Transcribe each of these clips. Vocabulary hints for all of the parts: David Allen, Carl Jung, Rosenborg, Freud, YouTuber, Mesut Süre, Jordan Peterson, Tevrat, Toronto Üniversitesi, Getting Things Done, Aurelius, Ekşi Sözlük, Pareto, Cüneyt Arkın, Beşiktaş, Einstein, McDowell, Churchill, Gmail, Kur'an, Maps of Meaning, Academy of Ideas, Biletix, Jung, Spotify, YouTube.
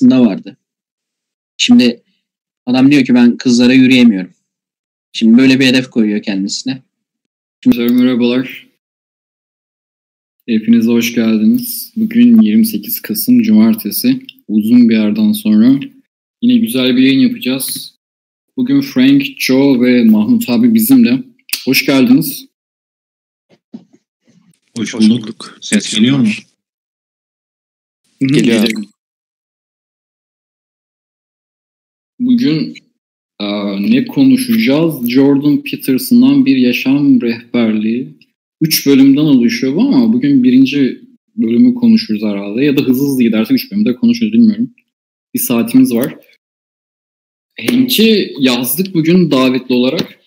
aslında vardı. Şimdi adam diyor ki ben kızlara yürüyemiyorum. Şimdi böyle bir hedef koyuyor kendisine. Merhabalar. Hepinize hoş geldiniz. Bugün 28 Kasım Cumartesi. Uzun bir aradan sonra yine güzel bir yayın yapacağız. Bugün Frank, Joe ve Mahmut abi bizimle. Hoş geldiniz. Hoş bulduk. Ses geliyor mu? Geliyor. Bugün ne konuşacağız? Jordan Peterson'dan bir yaşam rehberliği. 3 bölümden oluşuyor bu ama bugün birinci bölümü konuşuruz herhalde. Ya da hızlı gidersek 3 bölümde konuşuruz bilmiyorum. Bir saatimiz var. Henk'i yazdık bugün davetli olarak.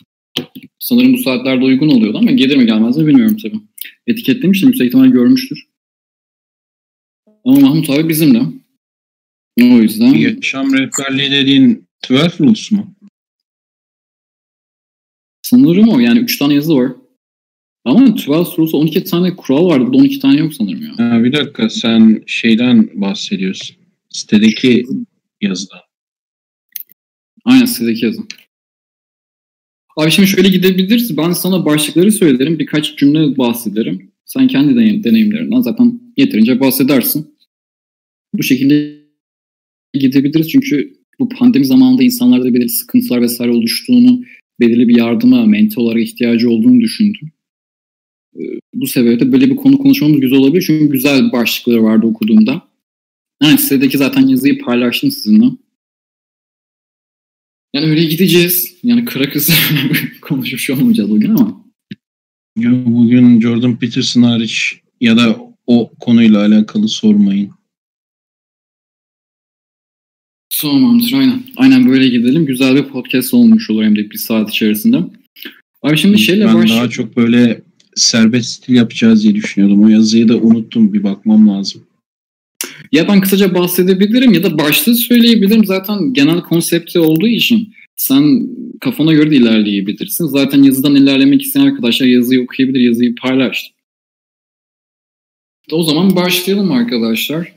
Sanırım bu saatlerde uygun oluyordu ama gelir mi gelmez mi bilmiyorum tabii. Etiketlemiştim. Yüksek ihtimal görmüştür. Ama Mahmut abi bizimle. O yüzden... Yaşam rehberliği dediğin 12 Rules mu? Sanırım o. Yani 3 tane yazı var. Ama 12 Rules'a 12 tane kural vardı. Burada 12 tane yok sanırım ya. Ha, bir dakika. Sen şeyden bahsediyorsun. Sitedeki yazıda. Aynen sitedeki yazı. Abi şimdi şöyle gidebiliriz. Ben sana başlıkları söylerim. Birkaç cümle bahsederim. Sen kendi deneyimlerinden zaten yeterince bahsedersin. Bu şekilde gidebiliriz. Çünkü bu pandemi zamanında insanlarda belirli sıkıntılar vesaire oluştuğunu, belirli bir yardıma, mentorlara ihtiyacı olduğunu düşündüm. Bu sebeple böyle bir konu konuşmamız güzel olabilir. Çünkü güzel başlıkları vardı okuduğumda. Yani sitedeki zaten yazıyı paylaştım sizinle. Yani öyle gideceğiz. Yani kırakız konuşup şey olmayacağız bugün ama. Bugün Jordan Peterson hariç ya da o konuyla alakalı sormayın. Tamamdır aynen. Aynen böyle gidelim. Güzel bir podcast olmuş olur hem de bir saat içerisinde. Abi şimdi şeyle başlayalım. Ben daha çok böyle serbest stil yapacağız diye düşünüyordum. O yazıyı da unuttum. Bir bakmam lazım. Ya ben kısaca bahsedebilirim ya da başlığı söyleyebilirim. Zaten genel konsepti olduğu için sen kafana göre de ilerleyebilirsin. Zaten yazıdan ilerlemek isteyen arkadaşlar yazıyı okuyabilir, yazıyı paylaş. O zaman başlayalım arkadaşlar.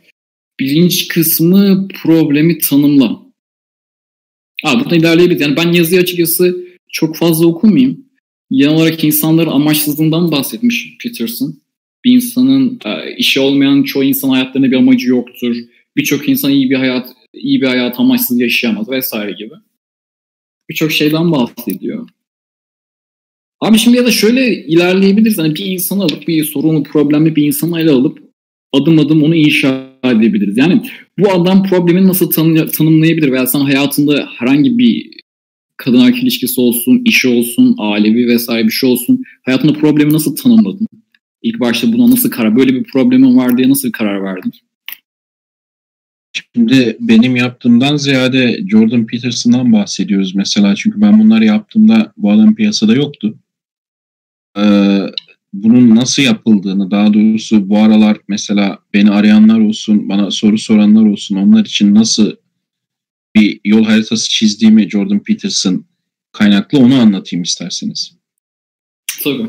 Birinci kısmı problemi tanımla. Buradan ilerleyebiliriz. Yani ben yazıyı açıkçası çok fazla okumayayım. Genel olarak insanların amaçsızlığından bahsetmiş Peterson. Bir insanın işi olmayan çoğu insan hayatlarında bir amacı yoktur. Birçok insan iyi bir hayat amaçsız yaşayamaz vesaire gibi. Birçok şeyden bahsediyor. Abi şimdi ya da şöyle ilerleyebiliriz. Hani bir insanı alıp bir sorunu, problemli bir insanı ele alıp adım adım onu inşa edebiliriz. Yani bu adam problemi nasıl tanımlayabilir? Veya sen hayatında herhangi bir kadın erkek ilişkisi olsun, işi olsun, ailevi vesaire bir şey olsun. Hayatında problemi nasıl tanımladın? İlk başta buna nasıl karar, böyle bir problemim var diye nasıl bir karar verdin? Şimdi benim yaptığımdan ziyade Jordan Peterson'dan bahsediyoruz mesela. Çünkü ben bunları yaptığımda bu adam piyasada yoktu. Bunun nasıl yapıldığını, daha doğrusu bu aralar mesela beni arayanlar olsun, bana soru soranlar olsun, onlar için nasıl bir yol haritası çizdiğimi Jordan Peterson kaynaklı onu anlatayım isterseniz. Tabii.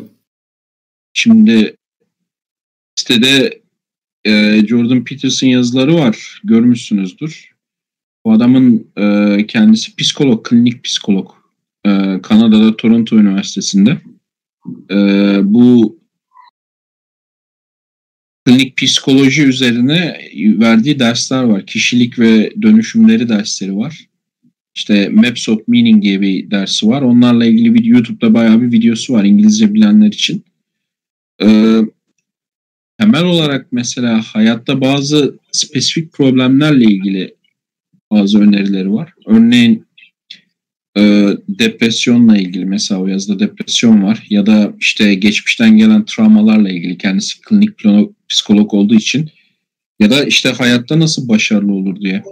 Şimdi sitede Jordan Peterson yazıları var. Görmüşsünüzdür. Bu adamın kendisi psikolog, klinik psikolog. Kanada'da Toronto Üniversitesi'nde. Bu klinik psikoloji üzerine verdiği dersler var. Kişilik ve dönüşümleri dersleri var. İşte Maps of Meaning diye bir dersi var. Onlarla ilgili bir YouTube'da bayağı bir videosu var İngilizce bilenler için. Temel olarak mesela hayatta bazı spesifik problemlerle ilgili bazı önerileri var. Örneğin depresyonla ilgili mesela o yazıda depresyon var ya da işte geçmişten gelen travmalarla ilgili kendisi klinik psikolog olduğu için ya da işte hayatta nasıl başarılı olur diye.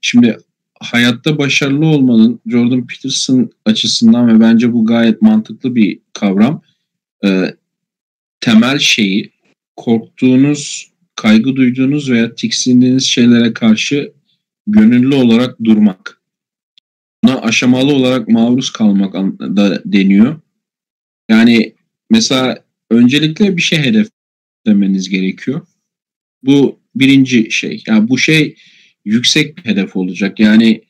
Şimdi hayatta başarılı olmanın Jordan Peterson açısından ve bence bu gayet mantıklı bir kavram. Temel şeyi korktuğunuz, kaygı duyduğunuz veya tiksindiğiniz şeylere karşı gönüllü olarak durmak. Buna aşamalı olarak maruz kalmak da deniyor. Yani mesela öncelikle bir şey hedeflemeniz gerekiyor. Bu birinci şey. Yani bu şey yüksek bir hedef olacak. Yani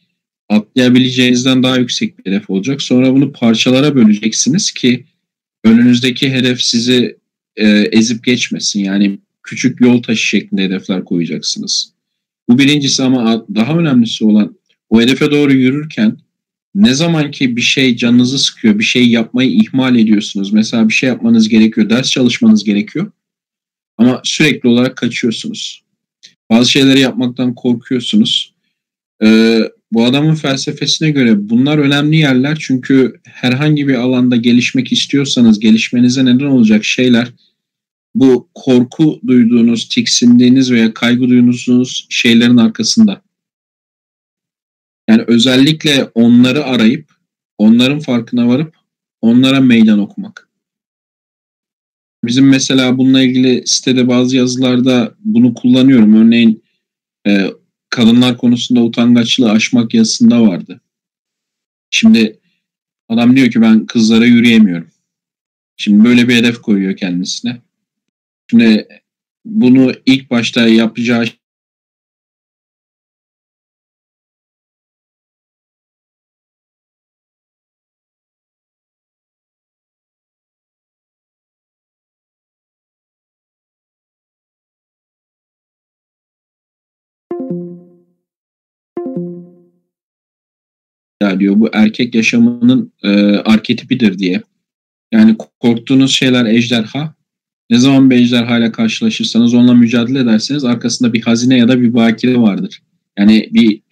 atlayabileceğinizden daha yüksek bir hedef olacak. Sonra bunu parçalara böleceksiniz ki önünüzdeki hedef sizi ezip geçmesin. Yani küçük yol taşı şeklinde hedefler koyacaksınız. Bu birincisi, ama daha önemlisi olan o hedefe doğru yürürken ne zaman ki bir şey canınızı sıkıyor, bir şey yapmayı ihmal ediyorsunuz. Mesela bir şey yapmanız gerekiyor, ders çalışmanız gerekiyor ama sürekli olarak kaçıyorsunuz. Bazı şeyleri yapmaktan korkuyorsunuz. Bu adamın felsefesine göre bunlar önemli yerler, çünkü herhangi bir alanda gelişmek istiyorsanız gelişmenize neden olacak şeyler bu korku duyduğunuz, tiksindiğiniz veya kaygı duyduğunuz şeylerin arkasında. Yani özellikle onları arayıp, onların farkına varıp onlara meydan okumak. Bizim mesela bununla ilgili sitede bazı yazılarda bunu kullanıyorum. Örneğin kadınlar konusunda utangaçlığı aşmak yazısında vardı. Şimdi adam diyor ki ben kızlara yürüyemiyorum. Şimdi böyle bir hedef koyuyor kendisine. Şimdi bunu ilk başta yapacağı diyor, bu erkek yaşamının arketipidir diye. Yani korktuğunuz şeyler ejderha. Ne zaman bir ejderhayla karşılaşırsanız, onunla mücadele ederseniz arkasında bir hazine ya da bir bakire vardır. Yani bir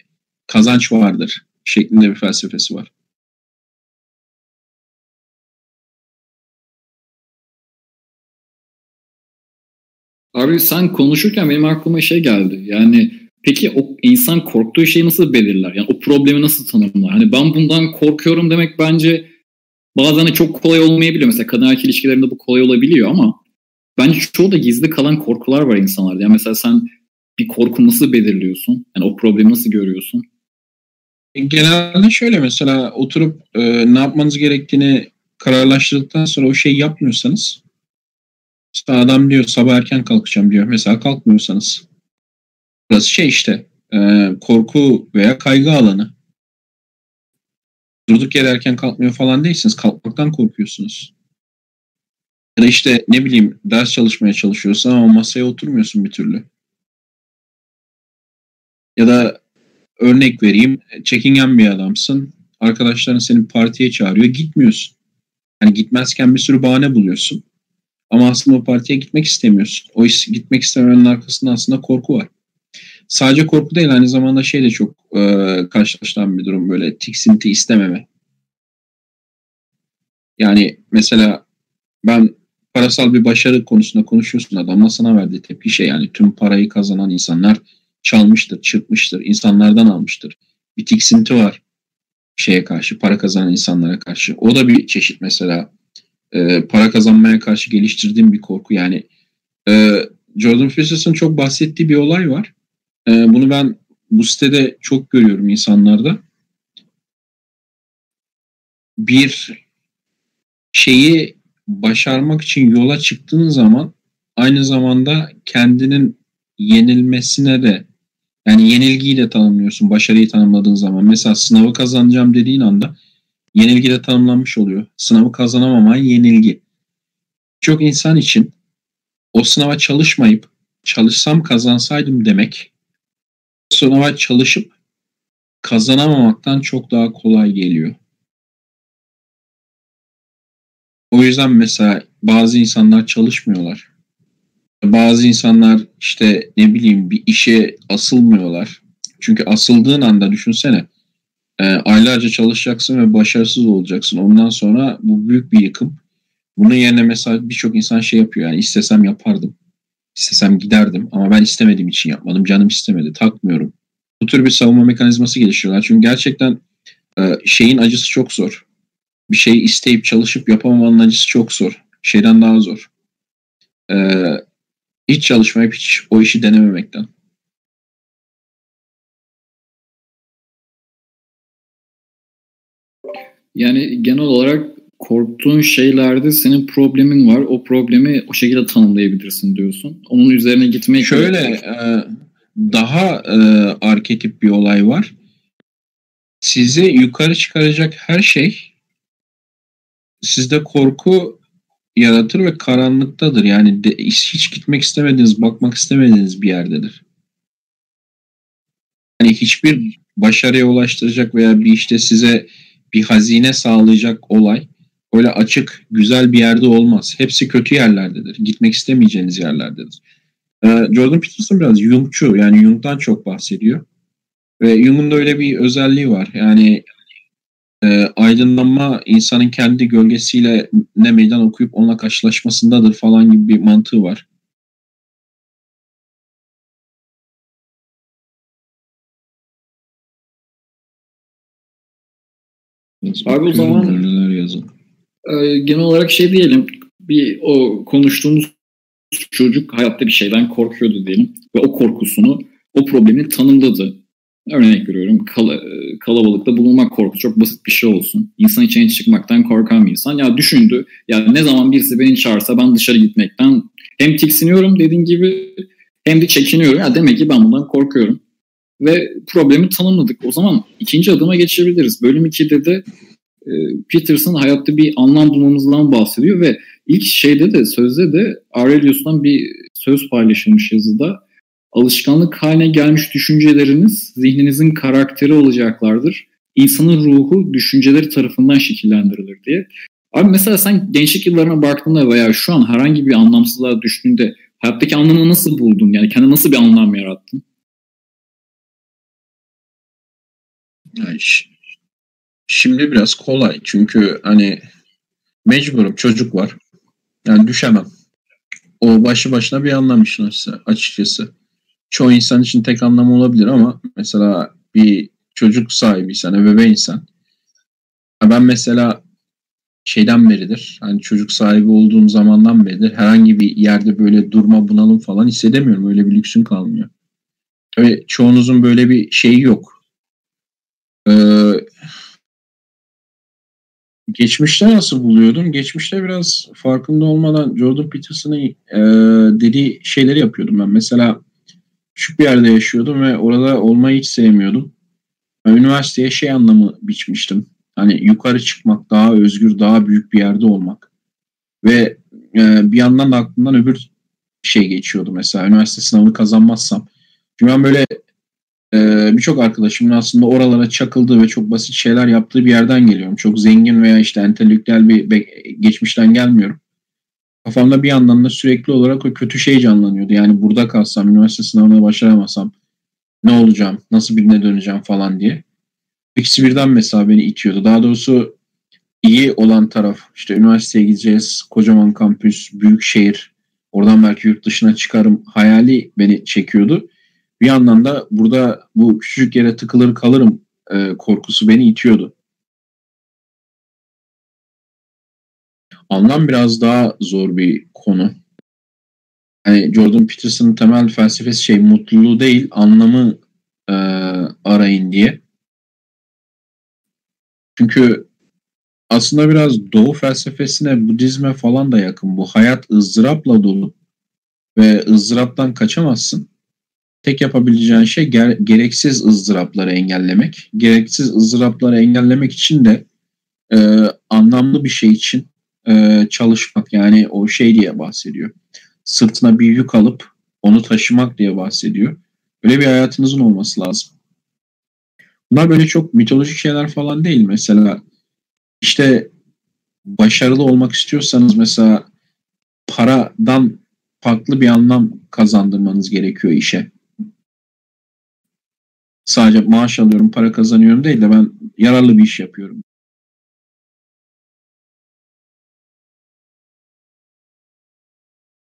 kazanç vardır şeklinde bir felsefesi var. Abi sen konuşurken benim aklıma şey geldi. Yani peki o insan korktuğu şeyi nasıl belirler? Yani o problemi nasıl tanımlar? Hani ben bundan korkuyorum demek bence bazen çok kolay olmayabiliyor. Mesela kadın erkek ilişkilerinde bu kolay olabiliyor ama bence çoğu da gizli kalan korkular var insanlarda. Yani mesela sen bir korku nasıl belirliyorsun? Yani o problemi nasıl görüyorsun? Genelde şöyle, mesela oturup ne yapmanız gerektiğini kararlaştırdıktan sonra o şeyi yapmıyorsanız, işte adam diyor sabah erken kalkacağım diyor. Mesela kalkmıyorsanız, burası şey işte korku veya kaygı alanı. Durduk yere erken kalkmıyor falan değilsiniz. Kalkmaktan korkuyorsunuz. Ya da işte ne bileyim ders çalışmaya çalışıyorsun ama masaya oturmuyorsun bir türlü. Ya da örnek vereyim, çekingen bir adamsın. Arkadaşların seni partiye çağırıyor, gitmiyorsun. Yani gitmezken bir sürü bahane buluyorsun. Ama aslında o partiye gitmek istemiyorsun. O gitmek istememenin arkasında aslında korku var. Sadece korku değil, aynı zamanda şey de çok karşılaşılan bir durum, böyle tiksinti, istememe. Yani mesela ben parasal bir başarı konusunda konuşuyorsun, adamla sana verdiği tepki şey, yani tüm parayı kazanan insanlar çalmıştır, çırpmıştır, insanlardan almıştır. Bir tiksinti var şeye karşı, para kazanan insanlara karşı. O da bir çeşit mesela para kazanmaya karşı geliştirdiğim bir korku. Yani Jordan Peterson'ın çok bahsettiği bir olay var. Bunu ben bu sitede çok görüyorum insanlarda. Bir şeyi başarmak için yola çıktığın zaman aynı zamanda kendinin yenilmesine de, yani yenilgiyi de tanımlıyorsun başarıyı tanımladığın zaman. Mesela sınavı kazanacağım dediğin anda yenilgi de tanımlanmış oluyor. Sınavı kazanamaman yenilgi. Çok insan için o sınava çalışmayıp çalışsam kazansaydım demek, sınava çalışıp kazanamamaktan çok daha kolay geliyor. O yüzden mesela bazı insanlar çalışmıyorlar. Bazı insanlar işte ne bileyim bir işe asılmıyorlar. Çünkü asıldığın anda düşünsene aylarca çalışacaksın ve başarısız olacaksın. Ondan sonra bu büyük bir yıkım. Bunun yerine mesela birçok insan şey yapıyor, yani istesem yapardım. İstesem giderdim ama ben istemediğim için yapmadım. Canım istemedi. Takmıyorum. Bu tür bir savunma mekanizması geliştiriyorlar. Çünkü gerçekten şeyin acısı çok zor. Bir şeyi isteyip çalışıp yapamamanın acısı çok zor. Şeyden daha zor. Hiç çalışmayıp hiç o işi denememekten. Yani genel olarak korktuğun şeylerde senin problemin var. O problemi o şekilde tanımlayabilirsin diyorsun. Onun üzerine gitmek... Şöyle daha arketip bir olay var. Sizi yukarı çıkaracak her şey sizde korku yaratır ve karanlıktadır. Yani hiç gitmek istemediğiniz, bakmak istemediğiniz bir yerdedir. Yani hiçbir başarıya ulaştıracak veya bir işte size bir hazine sağlayacak olay öyle açık, güzel bir yerde olmaz. Hepsi kötü yerlerdedir. Gitmek istemeyeceğiniz yerlerdedir. Jordan Peterson biraz Jung'cu. Yani Jung'dan çok bahsediyor. Ve Jung'un da öyle bir özelliği var. Yani aydınlanma insanın kendi gölgesiyle ne meydan okuyup onunla karşılaşmasındadır falan gibi bir mantığı var. Abi o zaman genel olarak şey diyelim, bir o konuştuğumuz çocuk hayatta bir şeyden korkuyordu diyelim ve o korkusunu, o problemini tanımladı. Örnek veriyorum, kalabalıkta bulunmak korkusu, çok basit bir şey olsun. İnsan içine çıkmaktan korkan bir insan. Ya düşündü, ya ne zaman birisi beni çağırsa ben dışarı gitmekten hem tiksiniyorum dediğin gibi hem de çekiniyorum. Ya demek ki ben bundan korkuyorum. Ve problemi tanımladık. O zaman ikinci adıma geçebiliriz. Bölüm 2'de de Peterson hayatta bir anlam bulmamızdan bahsediyor ve ilk şeyde de, sözde de Aurelius'tan bir söz paylaşılmış yazıda. Alışkanlık haline gelmiş düşünceleriniz zihninizin karakteri olacaklardır. İnsanın ruhu düşünceleri tarafından şekillendirilir diye. Abi mesela sen gençlik yıllarına baktığında veya şu an herhangi bir anlamsızlığa düştüğünde hayattaki anlamı nasıl buldun? Yani kendine nasıl bir anlam yarattın? Şimdi biraz kolay. Çünkü hani mecburum, çocuk var. Yani düşemem. O başlı başına bir anlam işin açıkçası. Çoğu insan için tek anlamı olabilir ama mesela bir çocuk sahibiysen, ebeveynsen, ben mesela şeyden beridir, hani çocuk sahibi olduğum zamandan beridir herhangi bir yerde böyle durma, bunalım falan hissedemiyorum. Öyle bir lüksün kalmıyor. Ve çoğunuzun böyle bir şeyi yok. Geçmişte nasıl buluyordum? Geçmişte biraz farkında olmadan Jordan Peterson'ın dediği şeyleri yapıyordum ben. Mesela küçük bir yerde yaşıyordum ve orada olmayı hiç sevmiyordum. Ben üniversiteye şey anlamı biçmiştim. Hani yukarı çıkmak, daha özgür, daha büyük bir yerde olmak. Ve bir yandan da aklımdan öbür şey geçiyordu mesela. Üniversite sınavını kazanmazsam. Çünkü ben böyle birçok arkadaşımın aslında oralara çakıldığı ve çok basit şeyler yaptığı bir yerden geliyorum. Çok zengin veya işte entelektüel bir geçmişten gelmiyorum. Kafamda bir yandan da sürekli olarak o kötü şey canlanıyordu. Yani burada kalsam, üniversite sınavına başaramazsam ne olacağım, nasıl birine döneceğim falan diye. İkisi birden mesela beni itiyordu. Daha doğrusu iyi olan taraf, işte üniversiteye gideceğiz, kocaman kampüs, büyük şehir, oradan belki yurt dışına çıkarım hayali beni çekiyordu. Bir yandan da burada bu küçük yere tıkılır kalırım korkusu beni itiyordu. Anlam biraz daha zor bir konu. Yani Jordan Peterson'ın temel felsefesi şey, mutluluğu değil anlamı arayın diye. Çünkü aslında biraz Doğu felsefesine, Budizme falan da yakın bu. Hayat ızdırapla dolu ve ızdıraptan kaçamazsın. Tek yapabileceğin şey gereksiz ızdırapları engellemek. Gereksiz ızdırapları engellemek için de anlamlı bir şey için çalışmak, yani o şey diye bahsediyor. Sırtına bir yük alıp onu taşımak diye bahsediyor. Böyle bir hayatınızın olması lazım. Bunlar böyle çok mitolojik şeyler falan değil. Mesela işte başarılı olmak istiyorsanız mesela paradan farklı bir anlam kazandırmanız gerekiyor işe. Sadece maaş alıyorum, para kazanıyorum değil de ben yararlı bir iş yapıyorum.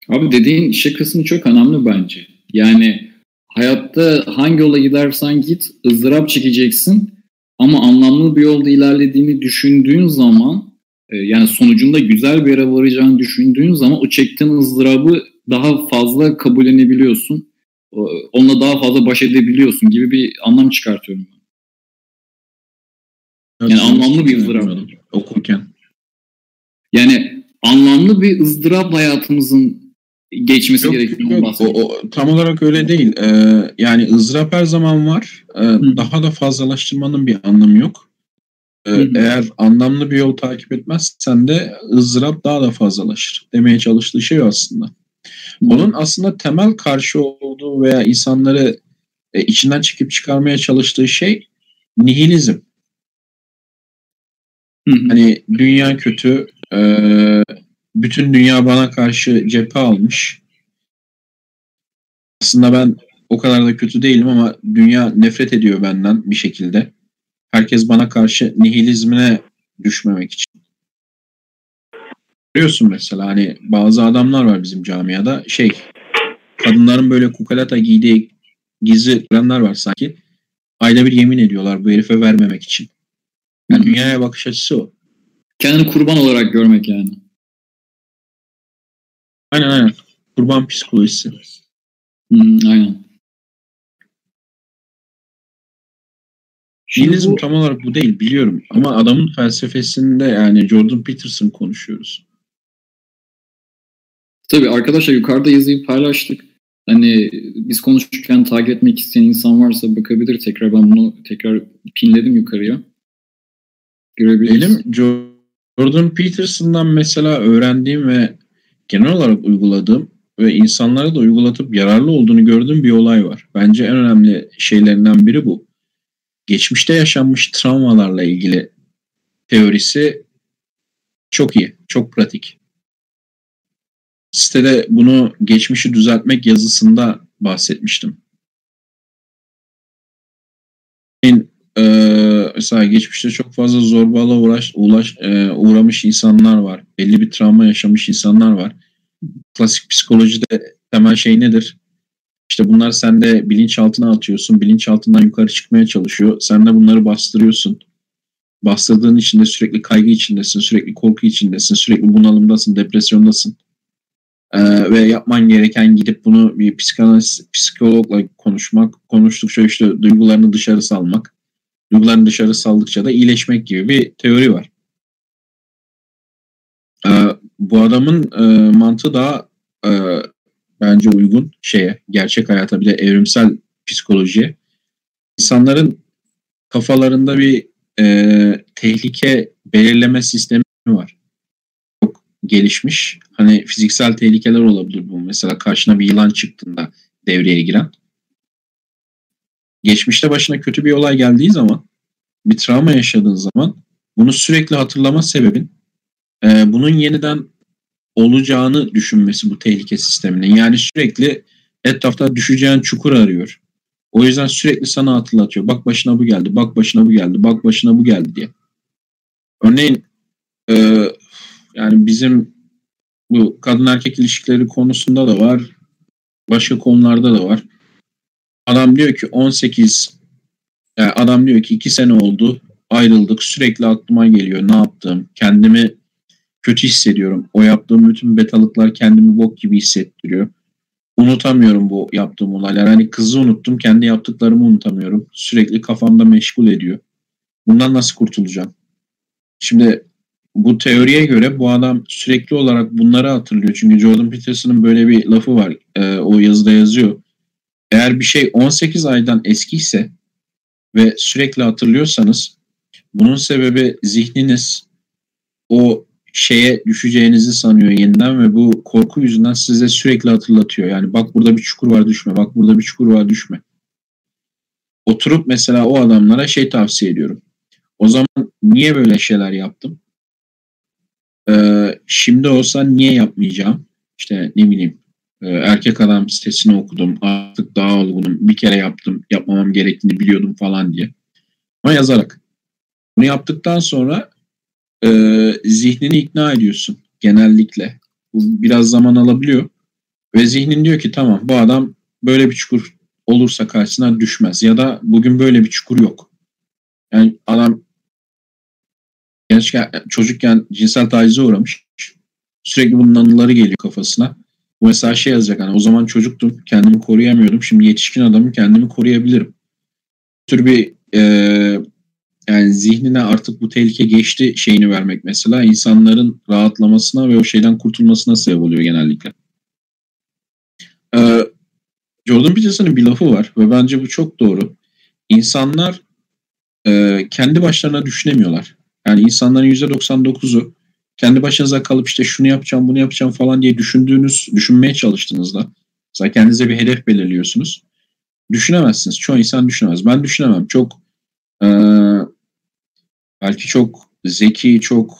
Abi dediğin şey kısmı çok önemli bence. Yani hayatta hangi yola gidersen git ızdırap çekeceksin ama anlamlı bir yolda ilerlediğini düşündüğün zaman, yani sonucunda güzel bir yere varacağını düşündüğün zaman o çektiğin ızdırabı daha fazla kabullenebiliyorsun. Onunla daha fazla baş edebiliyorsun gibi bir anlam çıkartıyorum ben. Yani evet, anlamlı bir ızdırap. Okurken. Yani anlamlı bir ızdırap hayatımızın geçmesi gerektiğini bahsediyor. Tam olarak öyle değil. Yani ızdırap her zaman var. Daha da fazlalaştırmanın bir anlamı yok. Eğer anlamlı bir yol takip etmezsen de ızdırap daha da fazlalaşır. Demeye çalıştığı şey aslında. Onun aslında temel karşı olduğu veya insanları içinden çekip çıkarmaya çalıştığı şey nihilizm. Hani dünya kötü, bütün dünya bana karşı cephe almış. Aslında ben o kadar da kötü değilim ama dünya nefret ediyor benden bir şekilde. Herkes bana karşı nihilizmine düşmemek için. Görüyorsun mesela hani bazı adamlar var bizim camiada kadınların böyle kukalata giydiği gizli kuranlar var sanki. Ayda bir yemin ediyorlar bu herife vermemek için. Yani dünyaya bakış açısı o. Kendini kurban olarak görmek yani. Aynen. Kurban psikolojisi. Aynen. Nihilizm tam olarak bu değil biliyorum. Ama adamın felsefesinde yani Jordan Peterson konuşuyoruz. Tabii arkadaşlar yukarıda yazıyı paylaştık. Hani biz konuşurken takip etmek isteyen insan varsa bakabilir. Tekrar ben bunu pinledim yukarıya. Görebiliriz. Benim Jordan Peterson'dan mesela öğrendiğim ve genel olarak uyguladığım ve insanlara da uygulatıp yararlı olduğunu gördüğüm bir olay var. Bence en önemli şeylerinden biri bu. Geçmişte yaşanmış travmalarla ilgili teorisi çok iyi, çok pratik. Sitede bunu geçmişi düzeltmek yazısında bahsetmiştim. Mesela geçmişte çok fazla zorbalığa uğramış insanlar var. Belli bir travma yaşamış insanlar var. Klasik psikolojide temel şey nedir? İşte bunlar sende bilinçaltına atıyorsun. Bilinçaltından yukarı çıkmaya çalışıyor. Sen de bunları bastırıyorsun. Bastırdığın için de sürekli kaygı içindesin. Sürekli korku içindesin. Sürekli bunalımdasın. Depresyondasın. Ve yapman gereken gidip bunu bir psikologla konuşmak. Konuştukça işte duygularını dışarı salmak. Duygularını dışarı saldıkça da iyileşmek gibi bir teori var. Bu adamın mantığı daha bence uygun gerçek hayata, bir de evrimsel psikolojiye. İnsanların kafalarında bir tehlike belirleme sistemi var. Çok gelişmiş. Hani fiziksel tehlikeler olabilir bu. Mesela karşına bir yılan çıktığında devreye giren. Geçmişte başına kötü bir olay geldiği zaman, bir travma yaşadığın zaman bunu sürekli hatırlama sebebin bunun yeniden olacağını düşünmesi bu tehlike sisteminin. Yani sürekli etrafta düşeceğin çukur arıyor. O yüzden sürekli sana hatırlatıyor. Bak başına bu geldi, bak başına bu geldi, bak başına bu geldi diye. Örneğin yani bizim bu kadın erkek ilişkileri konusunda da var. Başka konularda da var. Adam diyor ki 2 sene oldu ayrıldık, sürekli aklıma geliyor ne yaptım, kendimi kötü hissediyorum, o yaptığım bütün betalıklar kendimi bok gibi hissettiriyor, unutamıyorum bu yaptığım olaylar, hani kızı unuttum kendi yaptıklarımı unutamıyorum, sürekli kafamda meşgul ediyor, bundan nasıl kurtulacağım? Şimdi bu teoriye göre bu adam sürekli olarak bunları hatırlıyor çünkü Jordan Peterson'ın böyle bir lafı var, o yazıda yazıyor. Eğer bir şey 18 aydan eskiyse ve sürekli hatırlıyorsanız bunun sebebi zihniniz o şeye düşeceğinizi sanıyor yeniden ve bu korku yüzünden size sürekli hatırlatıyor. Yani bak burada bir çukur var düşme, bak burada bir çukur var düşme. Oturup mesela o adamlara tavsiye ediyorum. O zaman niye böyle şeyler yaptım? Şimdi olsa niye yapmayacağım? İşte ne bileyim. Erkek Adam sitesini okudum. Artık daha olgunum. Bir kere yaptım. Yapmamam gerektiğini biliyordum falan diye. Ama yazarak. Bunu yaptıktan sonra zihnini ikna ediyorsun. Genellikle. Bu biraz zaman alabiliyor. Ve zihnin diyor ki tamam bu adam böyle bir çukur olursa karşısına düşmez. Ya da bugün böyle bir çukur yok. Yani adam çocukken cinsel tacize uğramış. Sürekli bunun anıları geliyor kafasına. Bu mesela yazacak hani o zaman çocuktum kendimi koruyamıyordum, şimdi yetişkin adamım kendimi koruyabilirim. Bu tür bir yani zihnine artık bu tehlike geçti şeyini vermek mesela insanların rahatlamasına ve o şeyden kurtulmasına sebep oluyor genellikle. Jordan Peterson'ın bir lafı var ve bence bu çok doğru. İnsanlar kendi başlarına düşünemiyorlar. Yani insanların %99'u kendi başınıza kalıp işte şunu yapacağım, bunu yapacağım falan diye düşünmeye çalıştığınızda mesela kendinize bir hedef belirliyorsunuz. Düşünemezsiniz. Çoğu insan düşünemez. Ben düşünemem. Çok belki çok zeki, çok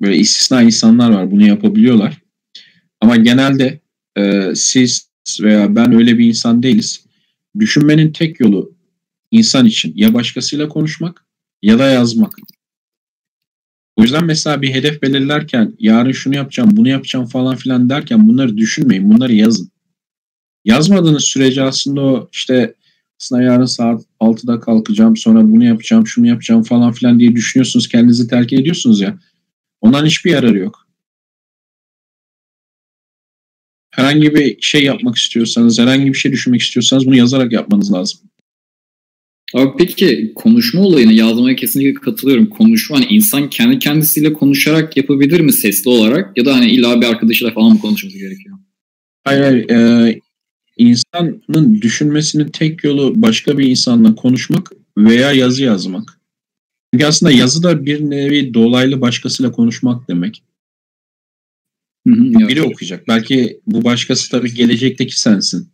böyle istisna insanlar var. Bunu yapabiliyorlar. Ama genelde siz veya ben öyle bir insan değiliz. Düşünmenin tek yolu insan için ya başkasıyla konuşmak ya da yazmak. O yüzden mesela bir hedef belirlerken yarın şunu yapacağım, bunu yapacağım falan filan derken bunları düşünmeyin, bunları yazın. Yazmadığınız sürece aslında o işte aslında yarın saat 6'da kalkacağım, sonra bunu yapacağım, şunu yapacağım falan filan diye düşünüyorsunuz, kendinizi terk ediyorsunuz ya. Ondan hiçbir yararı yok. Herhangi bir şey yapmak istiyorsanız, herhangi bir şey düşünmek istiyorsanız bunu yazarak yapmanız lazım. Abi peki konuşma olayını yazmaya kesinlikle katılıyorum. Konuşma, hani insan kendi kendisiyle konuşarak yapabilir mi sesli olarak? Ya da hani illa bir arkadaşıyla falan mı konuşması gerekiyor? Hayır. İnsanın düşünmesinin tek yolu başka bir insanla konuşmak veya yazı yazmak. Çünkü aslında yazı da bir nevi dolaylı başkasıyla konuşmak demek. Hı-hı, biri okuyacak. Belki bu başkası tabii gelecekteki sensin.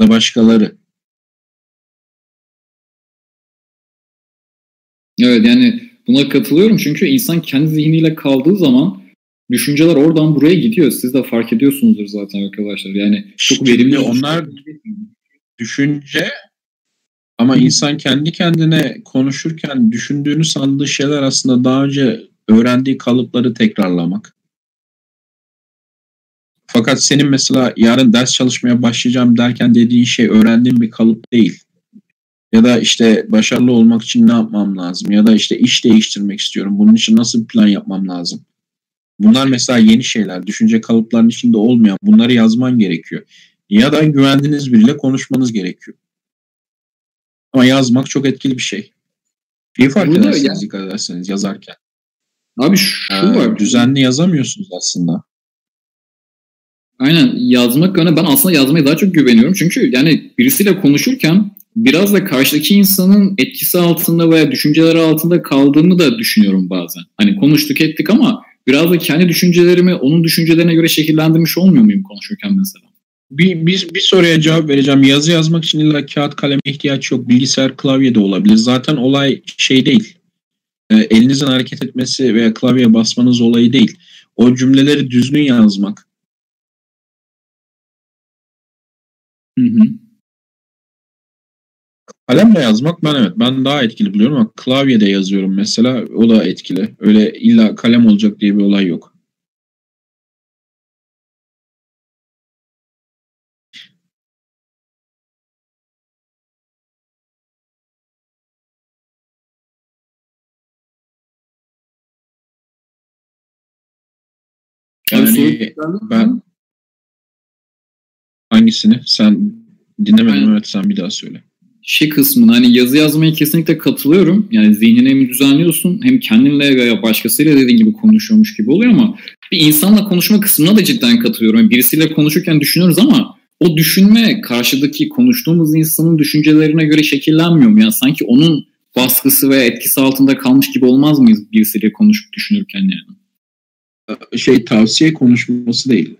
Ya da başkaları. Evet, yani buna katılıyorum çünkü insan kendi zihniyle kaldığı zaman düşünceler oradan buraya gidiyor. Siz de fark ediyorsunuzdur zaten arkadaşlar. Yani çok verimli onlar düşünce ama insan kendi kendine konuşurken düşündüğünü sandığı şeyler aslında daha önce öğrendiği kalıpları tekrarlamak. Fakat senin mesela yarın ders çalışmaya başlayacağım derken dediğin şey öğrendiğin bir kalıp değil. Ya da işte başarılı olmak için ne yapmam lazım? Ya da işte iş değiştirmek istiyorum. Bunun için nasıl bir plan yapmam lazım? Bunlar mesela yeni şeyler. Düşünce kalıplarının içinde olmayan. Bunları yazman gerekiyor. Ya da güvendiğiniz biriyle konuşmanız gerekiyor. Ama yazmak çok etkili bir şey. Bir fark edersiniz, dikkat ederseniz yazarken. Abi şu var. Düzenli yazamıyorsunuz aslında. Aynen. Yazmak yani ben aslında yazmaya daha çok güveniyorum. Çünkü yani birisiyle konuşurken biraz da karşıdaki insanın etkisi altında veya düşünceleri altında kaldığımı da düşünüyorum bazen. Hani konuştuk ettik ama biraz da kendi düşüncelerimi onun düşüncelerine göre şekillendirmiş olmuyor muyum konuşurken mesela? Bir soruya cevap vereceğim. Yazı yazmak için illa kağıt kaleme ihtiyaç yok. Bilgisayar, klavye de olabilir. Zaten olay şey değil. Elinizin hareket etmesi veya klavyeye basmanız olayı değil. O cümleleri düzgün yazmak. Hı. Kalemle yazmak ben daha etkili biliyorum ama klavyede yazıyorum mesela, o da etkili. Öyle illa kalem olacak diye bir olay yok. Yani ben hangisini? Sen dinlemedim, evet sen bir daha söyle. Şey kısmını, hani yazı yazmaya kesinlikle katılıyorum. Yani zihnini hem düzenliyorsun hem kendinle veya başkasıyla dediğin gibi konuşuyormuş gibi oluyor ama bir insanla konuşma kısmına da cidden katılıyorum. Yani birisiyle konuşurken düşünüyoruz ama o düşünme karşıdaki konuştuğumuz insanın düşüncelerine göre şekillenmiyor mu? Yani sanki onun baskısı veya etkisi altında kalmış gibi olmaz mıyız birisiyle konuşup düşünürken yani? Tavsiye konuşması değil.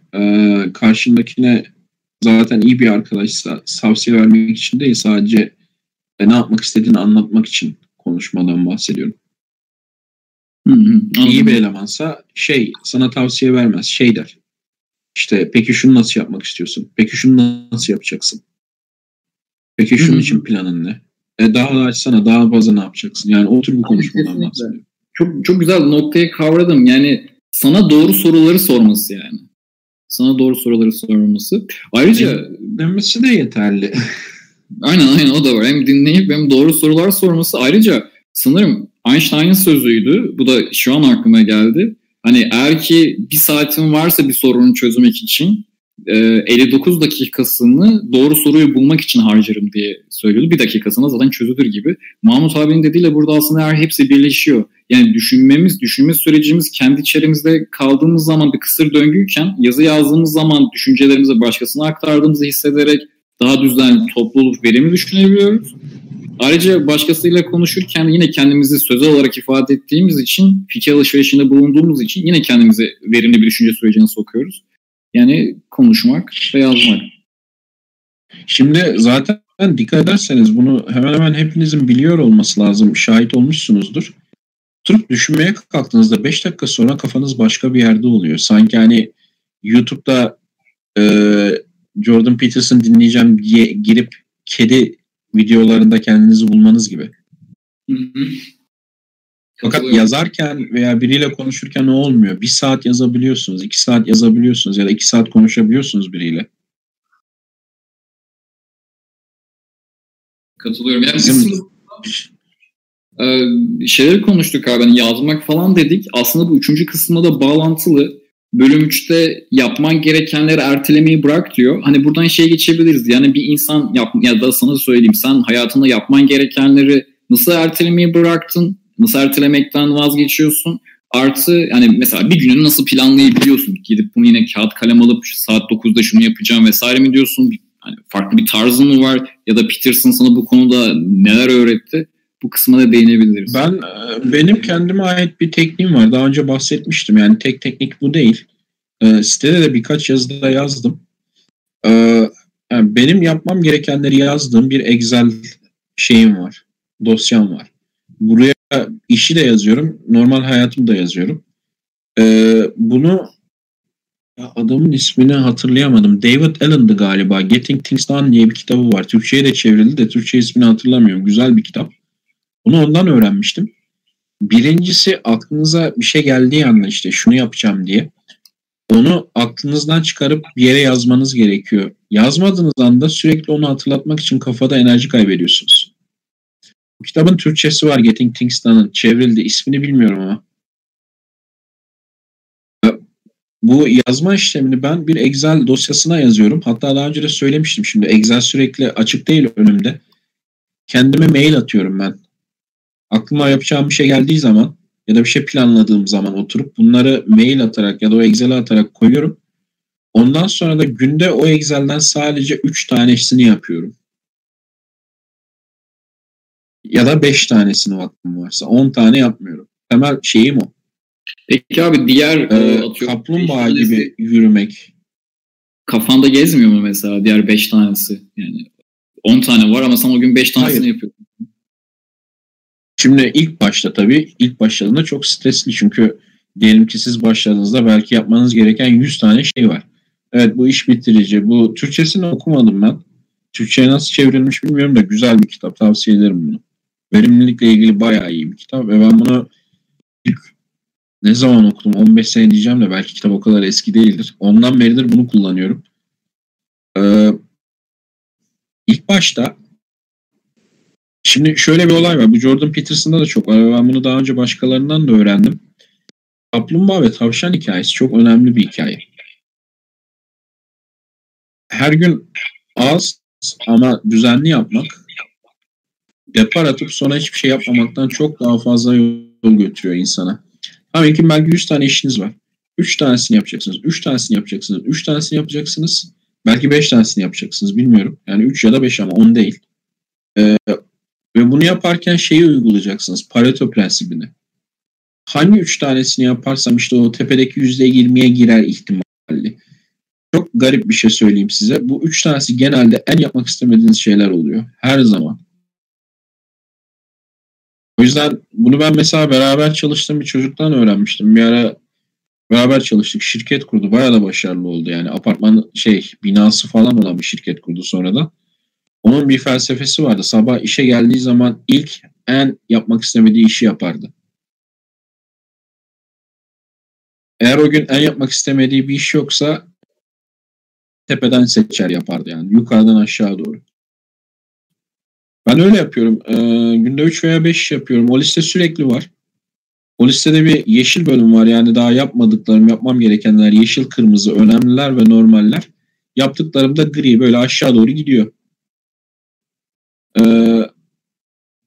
Karşındakine zaten iyi bir arkadaşsa tavsiye vermek için değil, sadece ne yapmak istediğini anlatmak için konuşmadan bahsediyorum. Hı, İyi bir elemansa sana tavsiye vermez. Der. İşte peki şunu nasıl yapmak istiyorsun? Peki şunu nasıl yapacaksın? Peki şunun için planın ne? Daha da açsana, daha fazla ne yapacaksın? Yani o tür bir konuşmadan bahsediyorum. Çok, çok güzel noktayı kavradım. Yani sana doğru soruları sorması yani. Sana doğru soruları sorması. Ayrıca dinlemesi de yeterli. Aynen o da var. Hem dinleyip hem doğru sorular sorması. Ayrıca sanırım Einstein'ın sözüydü. Bu da şu an aklıma geldi. Hani eğer ki bir saatin varsa bir sorunu çözmek için 59 dakikasını doğru soruyu bulmak için harcarım diye söylüyordu. Bir dakikasına zaten çözülür gibi. Mahmut abinin dediğiyle burada aslında hepsi birleşiyor. Yani düşünme sürecimiz kendi içerimizde kaldığımız zaman bir kısır döngüyken, yazı yazdığımız zaman düşüncelerimizi başkasına aktardığımızı hissederek daha düzenli, toplu olup verimli düşünebiliyoruz. Ayrıca başkasıyla konuşurken yine kendimizi sözel olarak ifade ettiğimiz için, fikir alışverişinde bulunduğumuz için yine kendimizi verimli bir düşünce sürecine sokuyoruz. Yani konuşmak ve yazmak. Şimdi zaten dikkat ederseniz bunu hemen hemen hepinizin biliyor olması lazım, şahit olmuşsunuzdur. Oturup düşünmeye kalktığınızda 5 dakika sonra kafanız başka bir yerde oluyor. Sanki hani YouTube'da Jordan Peterson dinleyeceğim diye girip kedi videolarında kendinizi bulmanız gibi. Hı-hı. Fakat yazarken veya biriyle konuşurken o olmuyor. 1 saat yazabiliyorsunuz, 2 saat yazabiliyorsunuz ya da 2 saat konuşabiliyorsunuz biriyle. Katılıyorum. Yani şeyleri konuştuk abi, yani yazmak falan dedik. Aslında bu 3. kısmına da bağlantılı. Bölüm 3'te yapman gerekenleri ertelemeyi bırak diyor. Hani buradan şeye geçebiliriz. Yani bir insan ya da sana söyleyeyim, sen hayatında yapman gerekenleri nasıl ertelemeyi bıraktın? Nasıl ertelemekten vazgeçiyorsun? Artı yani mesela bir gününü nasıl planlayabiliyorsun? Gidip bunu yine kağıt kalem alıp saat 9'da şunu yapacağım vesaire mi diyorsun? Yani farklı bir tarzın mı var? Ya da Peterson sana bu konuda neler öğretti? Bu kısma da değinebiliriz. Benim kendime ait bir tekniğim var. Daha önce bahsetmiştim. Yani tek teknik bu değil. Sitede de birkaç yazıda yazdım. Yani benim yapmam gerekenleri yazdığım bir Excel şeyim var. Dosyam var. Buraya işi de yazıyorum. Normal hayatımı da yazıyorum. Bunu adamın ismini hatırlayamadım. David Allen'dı galiba. Getting Things Done diye bir kitabı var. Türkçe'ye de çevrildi de Türkçe ismini hatırlamıyorum. Güzel bir kitap. Bunu ondan öğrenmiştim. Birincisi, aklınıza bir şey geldiği anda işte şunu yapacağım diye onu aklınızdan çıkarıp bir yere yazmanız gerekiyor. Yazmadığınız anda sürekli onu hatırlatmak için kafada enerji kaybediyorsunuz. Bu kitabın Türkçesi var, Getting Things Done'ın, çevrildi. İsmini bilmiyorum ama. Bu yazma işlemini ben bir Excel dosyasına yazıyorum. Hatta daha önce de söylemiştim, şimdi Excel sürekli açık değil önümde. Kendime mail atıyorum ben. Aklıma yapacağım bir şey geldiği zaman ya da bir şey planladığım zaman oturup bunları mail atarak ya da o Excel'e atarak koyuyorum. Ondan sonra da günde o Excel'den sadece 3 tanesini yapıyorum. Ya da 5 tanesini vaktim varsa. 10 tane yapmıyorum. Temel şeyim o. Peki abi diğer kaplumbağa gibi yürümek. Kafanda gezmiyor mu mesela diğer 5 tanesi? Yani 10 tane var ama sen o gün 5 tanesini yapıyorsun. Şimdi ilk başladığında çok stresli, çünkü diyelim ki siz başladığınızda belki yapmanız gereken 100 tane şey var. Evet, bu iş bitirici. Bu Türkçesini okumadım ben. Türkçe'ye nasıl çevrilmiş bilmiyorum da güzel bir kitap. Tavsiye ederim bunu. Verimlilikle ilgili bayağı iyi bir kitap ve ben bunu ilk ne zaman okudum? 15 sene diyeceğim de belki kitap o kadar eski değildir. Ondan beridir bunu kullanıyorum. İlk başta şimdi şöyle bir olay var. Bu Jordan Peterson'da da çok var. Ben bunu daha önce başkalarından da öğrendim. Kaplumbağa ve tavşan hikayesi çok önemli bir hikaye. Her gün az ama düzenli yapmak, depar atıp sonra hiçbir şey yapmamaktan çok daha fazla yol götürüyor insana. Ama ilkin belki 100 tane işiniz var. 3 tanesini yapacaksınız, 3 tanesini yapacaksınız, 3 tanesini yapacaksınız. Belki 5 tanesini yapacaksınız, bilmiyorum. Yani 3 ya da 5 ama 10 değil. Ve bunu yaparken şeyi uygulayacaksınız, Pareto prensibini. Hangi 3 tanesini yaparsam işte o tepedeki %20'ye girer ihtimalli. Çok garip bir şey söyleyeyim size. Bu 3 tanesi genelde en yapmak istemediğiniz şeyler oluyor. Her zaman. O yüzden bunu ben mesela beraber çalıştığım bir çocuktan öğrenmiştim. Bir ara beraber çalıştık. Şirket kurdu. Bayağı da başarılı oldu. Yani apartman binası falan olan bir şirket kurdu sonradan. Onun bir felsefesi vardı. Sabah işe geldiği zaman ilk en yapmak istemediği işi yapardı. Eğer o gün en yapmak istemediği bir iş yoksa tepeden seçer yapardı yani. Yukarıdan aşağı doğru. Ben öyle yapıyorum. Günde 3 veya 5 yapıyorum. O liste sürekli var. O listede bir yeşil bölüm var. Yani daha yapmadıklarım, yapmam gerekenler, yeşil, kırmızı, önemliler ve normaller. yaptıklarım da gri, böyle aşağı doğru gidiyor.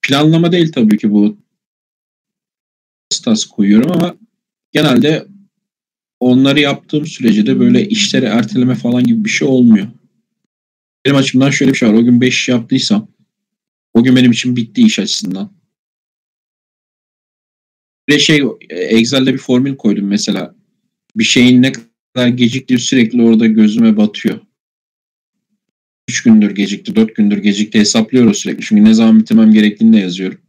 Planlama değil tabii ki bu. Stas koyuyorum ama genelde onları yaptığım sürece de böyle işleri erteleme falan gibi bir şey olmuyor. Benim açımdan şöyle bir şey var. O gün 5 iş yaptıysam o gün benim için bitti iş açısından. Böyle şey, Excel'de bir formül koydum mesela. Bir şeyin ne kadar geciktiği sürekli orada gözüme batıyor. 3 gündür gecikti, 4 gündür gecikti hesaplıyoruz sürekli. Çünkü ne zaman bitirmem gerektiğini de yazıyorum.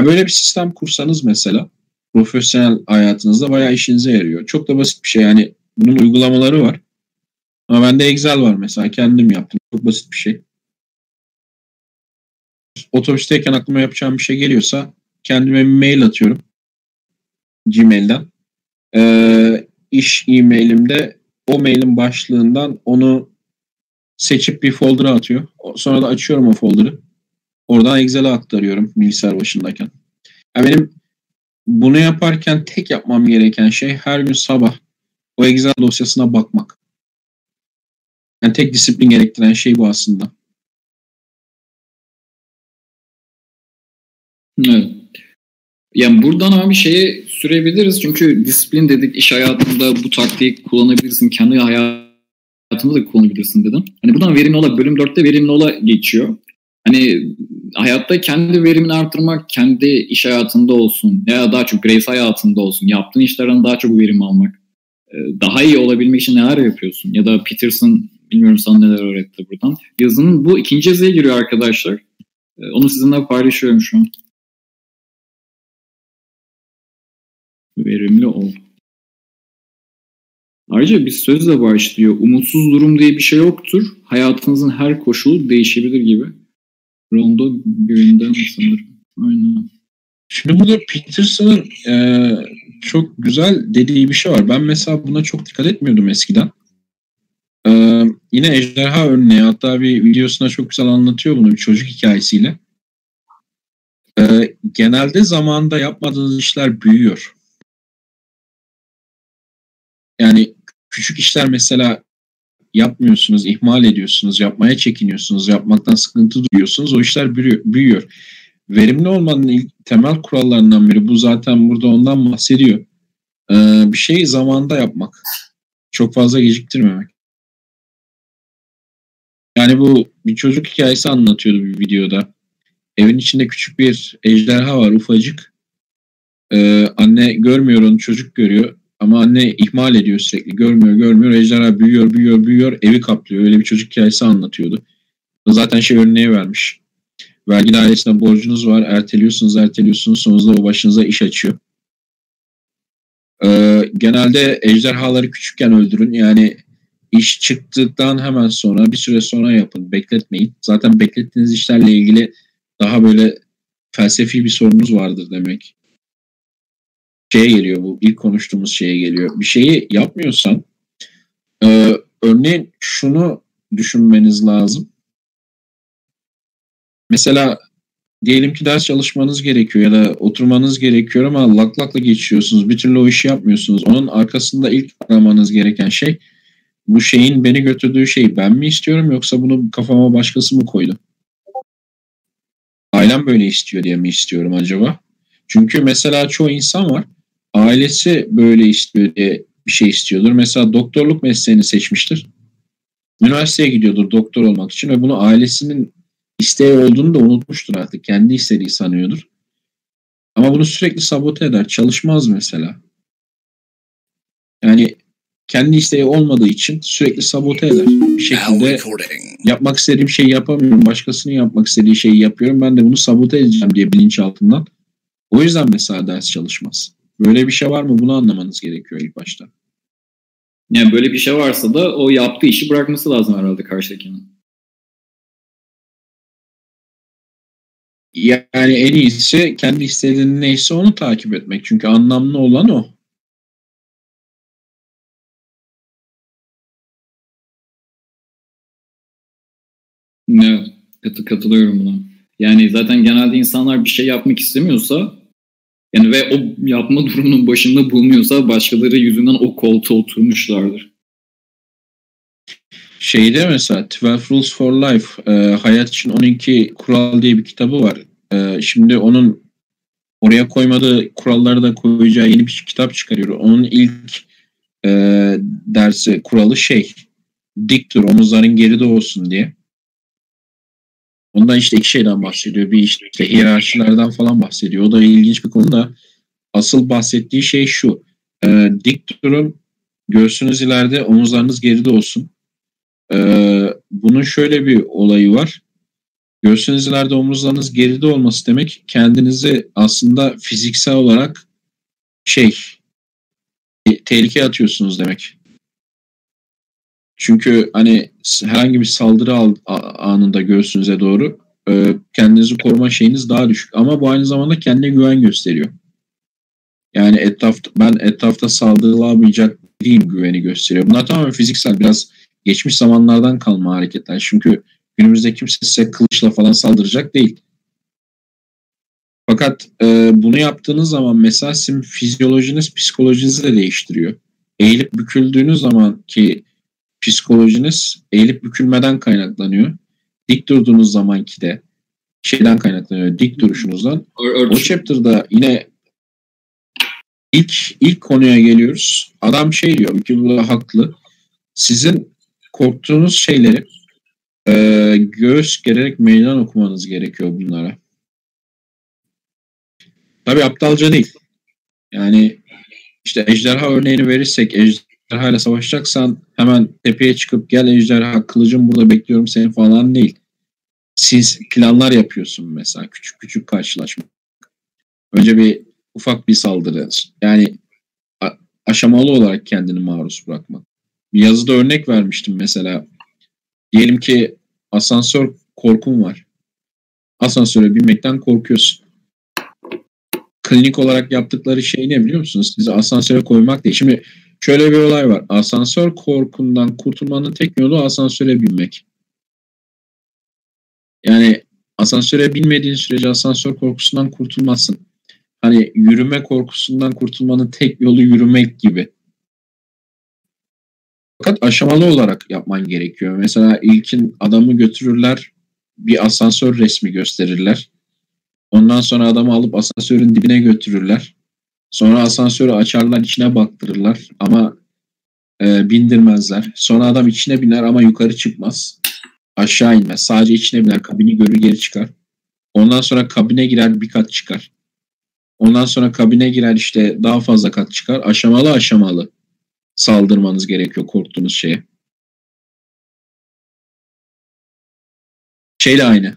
Böyle bir sistem kursanız mesela profesyonel hayatınızda bayağı işinize yarıyor. Çok da basit bir şey yani, bunun uygulamaları var. Ama bende Excel var mesela, kendim yaptım. Çok basit bir şey. Otobüsteyken aklıma yapacağım bir şey geliyorsa kendime mail atıyorum. Gmail'den. İş e-mailimde o mailin başlığından onu seçip bir folder'a atıyor. Sonra da açıyorum o folder'ı. Oradan Excel'e aktarıyorum bilgisayar başındayken. Yani benim bunu yaparken tek yapmam gereken şey her gün sabah o Excel dosyasına bakmak. Yani tek disiplin gerektiren şey bu aslında. Evet. Yani buradan abi şeye sürebiliriz. Çünkü disiplin dedik, iş hayatında bu taktiği kullanabilirsin. Kendi hayatında da kullanabilirsin dedim. Hani buradan verimli ola, bölüm 4'te verimli ola geçiyor. Hani hayatta kendi verimini artırmak, kendi iş hayatında olsun ya daha çok bireysel hayatında olsun, yaptığın işlerden daha çok verim almak, daha iyi olabilmek için neler yapıyorsun? Ya da Peterson, bilmiyorum sana neler öğretti buradan. Yazının bu ikinci yazıya giriyor arkadaşlar. Onu sizinle paylaşıyorum şu an. Verimli ol. Ayrıca bir sözle başlıyor. Umutsuz durum diye bir şey yoktur. Hayatınızın her koşulu değişebilir gibi. Rondo birinden sanırım. Aynen. Şimdi burada Peterson'ın çok güzel dediği bir şey var. Ben mesela buna çok dikkat etmiyordum eskiden. Yine ejderha örneği. Hatta bir videosuna çok güzel anlatıyor bunu, bir çocuk hikayesiyle. Genelde zamanda yapmadığınız işler büyüyor. Yani küçük işler mesela yapmıyorsunuz, ihmal ediyorsunuz, yapmaya çekiniyorsunuz, yapmaktan sıkıntı duyuyorsunuz. O işler büyüyor. Verimli olmanın ilk temel kurallarından biri. Bu zaten burada ondan bahsediyor. Bir şeyi zamanda yapmak. Çok fazla geciktirmemek. Yani bu bir çocuk hikayesi anlatıyordu bir videoda. Evin içinde küçük bir ejderha var, ufacık. Anne görmüyor onu, çocuk görüyor. Ama anne ihmal ediyor sürekli. Görmüyor. Ejderha büyüyor. Evi kaplıyor. Öyle bir çocuk hikayesi anlatıyordu. Zaten şey örneği vermiş. Vergi dairesine borcunuz var. Erteliyorsunuz. Sonunda o başınıza iş açıyor. Genelde ejderhaları küçükken öldürün. Yani iş çıktıktan hemen sonra, bir süre sonra yapın. Bekletmeyin. Zaten beklettiğiniz işlerle ilgili daha böyle felsefi bir sorunuz vardır demek. Şeye geliyor bu. İlk konuştuğumuz şeye geliyor. Bir şeyi yapmıyorsan örneğin şunu düşünmeniz lazım. Mesela diyelim ki ders çalışmanız gerekiyor ya da oturmanız gerekiyor ama laklakla geçiyorsunuz. Bir türlü o işi yapmıyorsunuz. Onun arkasında ilk aramanız gereken şey, bu şeyin beni götürdüğü şey ben mi istiyorum yoksa bunu kafama başkası mı koydu? Ailem böyle istiyor diye mi istiyorum acaba? Çünkü mesela çoğu insan var. Ailesi böyle istiyor diye bir şey istiyordur. Mesela doktorluk mesleğini seçmiştir. Üniversiteye gidiyordur doktor olmak için ve bunu ailesinin isteği olduğunu da unutmuştur artık. Kendi istediği sanıyordur. Ama bunu sürekli sabote eder. Çalışmaz mesela. Yani kendi isteği olmadığı için sürekli sabote eder. Bir şekilde yapmak istediğim şeyi yapamıyorum. Başkasının yapmak istediği şeyi yapıyorum. Ben de bunu sabote edeceğim diye bilinçaltından. O yüzden mesela ders çalışmaz. Böyle bir şey var mı? Bunu anlamanız gerekiyor ilk başta. Yani böyle bir şey varsa da o yaptığı işi bırakması lazım herhalde karşıdakinin. Yani en iyisi kendi istediğin neyse onu takip etmek. Çünkü anlamlı olan o. Evet, katılıyorum buna. Yani zaten genelde insanlar bir şey yapmak istemiyorsa yani ve o yapma durumunun başında bulunuyorsa başkaları yüzünden o koltuğa oturmuşlardır. Şeyde mesela 12 Rules for Life, hayat için 12 kural diye bir kitabı var. Şimdi onun oraya koymadığı kuralları da koyacağı yeni bir kitap çıkarıyor. Onun ilk dersi, kuralı dik dur, omuzların geride olsun diye. Ondan işte iki şeyden bahsediyor. Bir işte hiyerarşilerden falan bahsediyor. O da ilginç bir konu da. Asıl bahsettiği şey şu. Dik durun, göğsünüz ileride, omuzlarınız geride olsun. Bunun şöyle bir olayı var. Göğsünüz ileride, omuzlarınız geride olması demek kendinizi aslında fiziksel olarak tehlikeye atıyorsunuz demek. Çünkü hani herhangi bir saldırı anında göğsünüze doğru kendinizi koruma şeyiniz daha düşük. Ama bu aynı zamanda kendine güven gösteriyor. Yani etrafta saldırılamayacak diyeyim güveni gösteriyor. Bunlar tamamen fiziksel, biraz geçmiş zamanlardan kalma hareketler. Çünkü günümüzde kimse size kılıçla falan saldıracak değil. Fakat bunu yaptığınız zaman mesela sizin fizyolojiniz, psikolojinizi de değiştiriyor. Eğilip büküldüğünüz zaman ki psikolojiniz eğilip bükülmeden kaynaklanıyor. Dik durduğunuz zamanki de şeyden kaynaklanıyor. Dik duruşunuzdan. O chapter'da yine ilk konuya geliyoruz. Adam diyor ki, bu da haklı. Sizin korktuğunuz şeyleri göğüs gererek meydan okumanız gerekiyor bunlara. Tabii aptalca değil. Yani işte ejderha örneğini verirsek, ejderhayla savaşacaksan hemen tepeye çıkıp gel ejderha kılıcım burada bekliyorum seni falan değil. Siz planlar yapıyorsun mesela, küçük küçük karşılaşma. Önce bir ufak bir saldırı. Yani aşamalı olarak kendini maruz bırakmak. Bir yazıda örnek vermiştim mesela. Diyelim ki asansör korkun var. Asansöre binmekten korkuyorsun. Klinik olarak yaptıkları şey ne biliyor musunuz? Sizi asansöre koymak değil. Şimdi şöyle bir olay var. Asansör korkundan kurtulmanın tek yolu asansöre binmek. Yani asansöre binmediğin sürece asansör korkusundan kurtulmazsın. Hani yürüme korkusundan kurtulmanın tek yolu yürümek gibi. Fakat aşamalı olarak yapman gerekiyor. Mesela ilkin adamı götürürler, bir asansör resmi gösterirler. Ondan sonra adamı alıp asansörün dibine götürürler. Sonra asansörü açarlar, içine baktırırlar ama bindirmezler. Sonra adam içine biner ama yukarı çıkmaz. Aşağı inmez. Sadece içine biner, kabini görür, geri çıkar. Ondan sonra kabine girer, bir kat çıkar. Ondan sonra kabine girer, işte daha fazla kat çıkar. Aşamalı aşamalı saldırmanız gerekiyor korktuğunuz şeye. Şeyle aynı.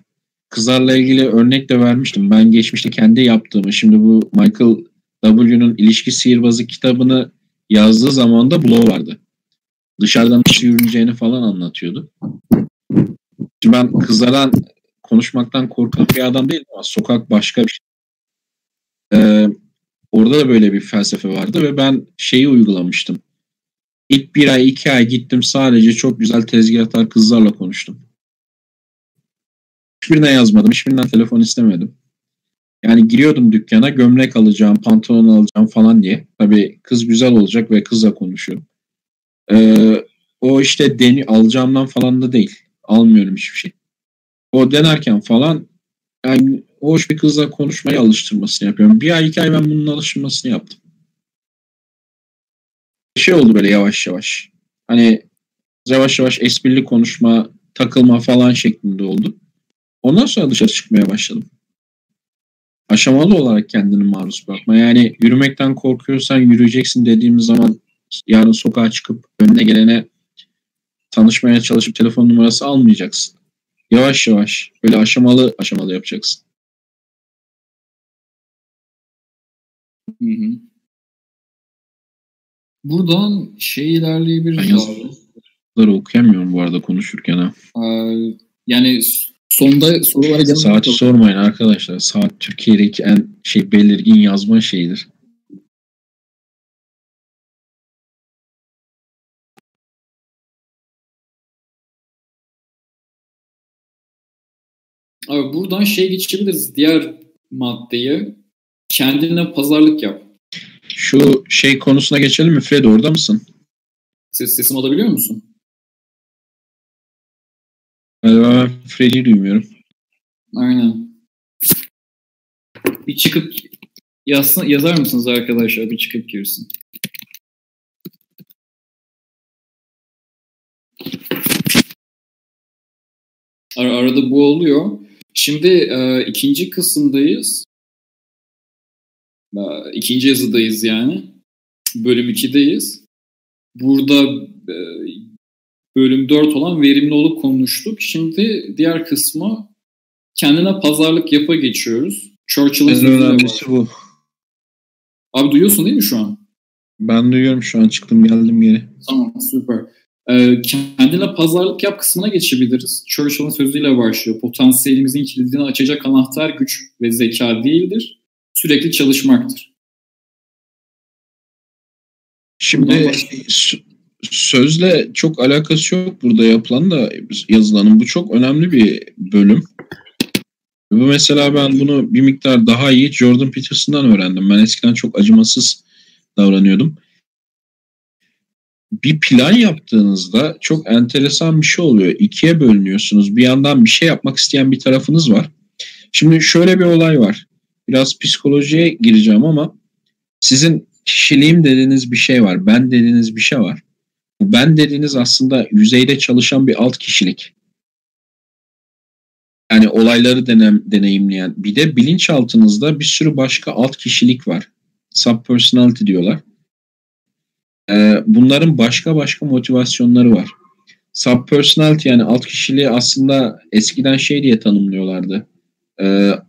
Kızlarla ilgili örnek de vermiştim. Ben geçmişte kendi yaptığımı. Şimdi bu Michael W'nun İlişki Sihirbazı kitabını yazdığı zaman da blog vardı. Dışarıdan nasıl yürüneceğini falan anlatıyordu. Şimdi ben kızlardan konuşmaktan korkan bir adam değilim ama sokak başka bir şey. Orada da böyle bir felsefe vardı ve ben uygulamıştım. İlk 1 ay 2 ay gittim, sadece çok güzel tezgahtar kızlarla konuştum. Hiçbirine yazmadım, hiçbirinden telefon istemedim. Yani giriyordum dükkana, gömlek alacağım, pantolon alacağım falan diye. Tabii kız güzel olacak ve kızla konuşuyorum. O işte alacağımdan falan da değil. Almıyorum hiçbir şey. O denerken falan yani hoş bir kızla konuşmaya alıştırmasını yapıyorum. 1 ay 2 ay ben bunun alıştırmasını yaptım. Oldu böyle yavaş yavaş. Hani yavaş yavaş esprili konuşma, takılma falan şeklinde oldu. Ondan sonra dışarı çıkmaya başladım. Aşamalı olarak kendini maruz bırakma. Yani yürümekten korkuyorsan yürüyeceksin dediğimiz zaman yarın sokağa çıkıp önüne gelene tanışmaya çalışıp telefon numarası almayacaksın. Yavaş yavaş böyle aşamalı aşamalı yapacaksın. Hı-hı. Buradan ilerleyebiliriz. Ben okuyamıyorum bu arada konuşurken ha. Yani sonda sorulara gelin. Saati sormayın arkadaşlar. Saat Türkiye'deki en belirgin yazma şeyidir. Abi buradan geçebiliriz. Diğer maddeyi, kendine pazarlık yap. Şu konusuna geçelim mi? Fred, orada mısın? Sesimi alabiliyor musun? Ben Freddy'yi duymuyorum. Aynen. Bir çıkıp yazar mısınız arkadaşlar? Bir çıkıp girsin. Arada bu oluyor. Şimdi ikinci kısımdayız. İkinci yazıdayız yani. Bölüm 2'deyiz. Burada bölüm 4 olan verimli olup konuştuk. Şimdi diğer kısmı kendine pazarlık yapa geçiyoruz. Churchill'ın önemlisi bu. Abi duyuyorsun değil mi şu an? Ben duyuyorum şu an. Çıktım geldim geri. Tamam süper. Kendine pazarlık yap kısmına geçebiliriz. Churchill'ın sözüyle başlıyor. Potansiyelimizin kilidini açacak anahtar güç ve zeka değildir. Sürekli çalışmaktır. Şimdi sözle çok alakası yok burada yapılan da yazılanın. Bu çok önemli bir bölüm. Bu mesela ben bunu bir miktar daha iyi Jordan Peterson'dan öğrendim. Ben eskiden çok acımasız davranıyordum. Bir plan yaptığınızda çok enteresan bir şey oluyor. İkiye bölünüyorsunuz. Bir yandan bir şey yapmak isteyen bir tarafınız var. Şimdi şöyle bir olay var. Biraz psikolojiye gireceğim ama sizin kişiliğim dediğiniz bir şey var. Ben dediğiniz bir şey var. Bu ben dediğiniz aslında yüzeyde çalışan bir alt kişilik. Yani olayları deneyimleyen. Bir de bilinçaltınızda bir sürü başka alt kişilik var. Subpersonality diyorlar. Bunların başka motivasyonları var. Subpersonality yani alt kişiliği aslında eskiden şey diye tanımlıyorlardı.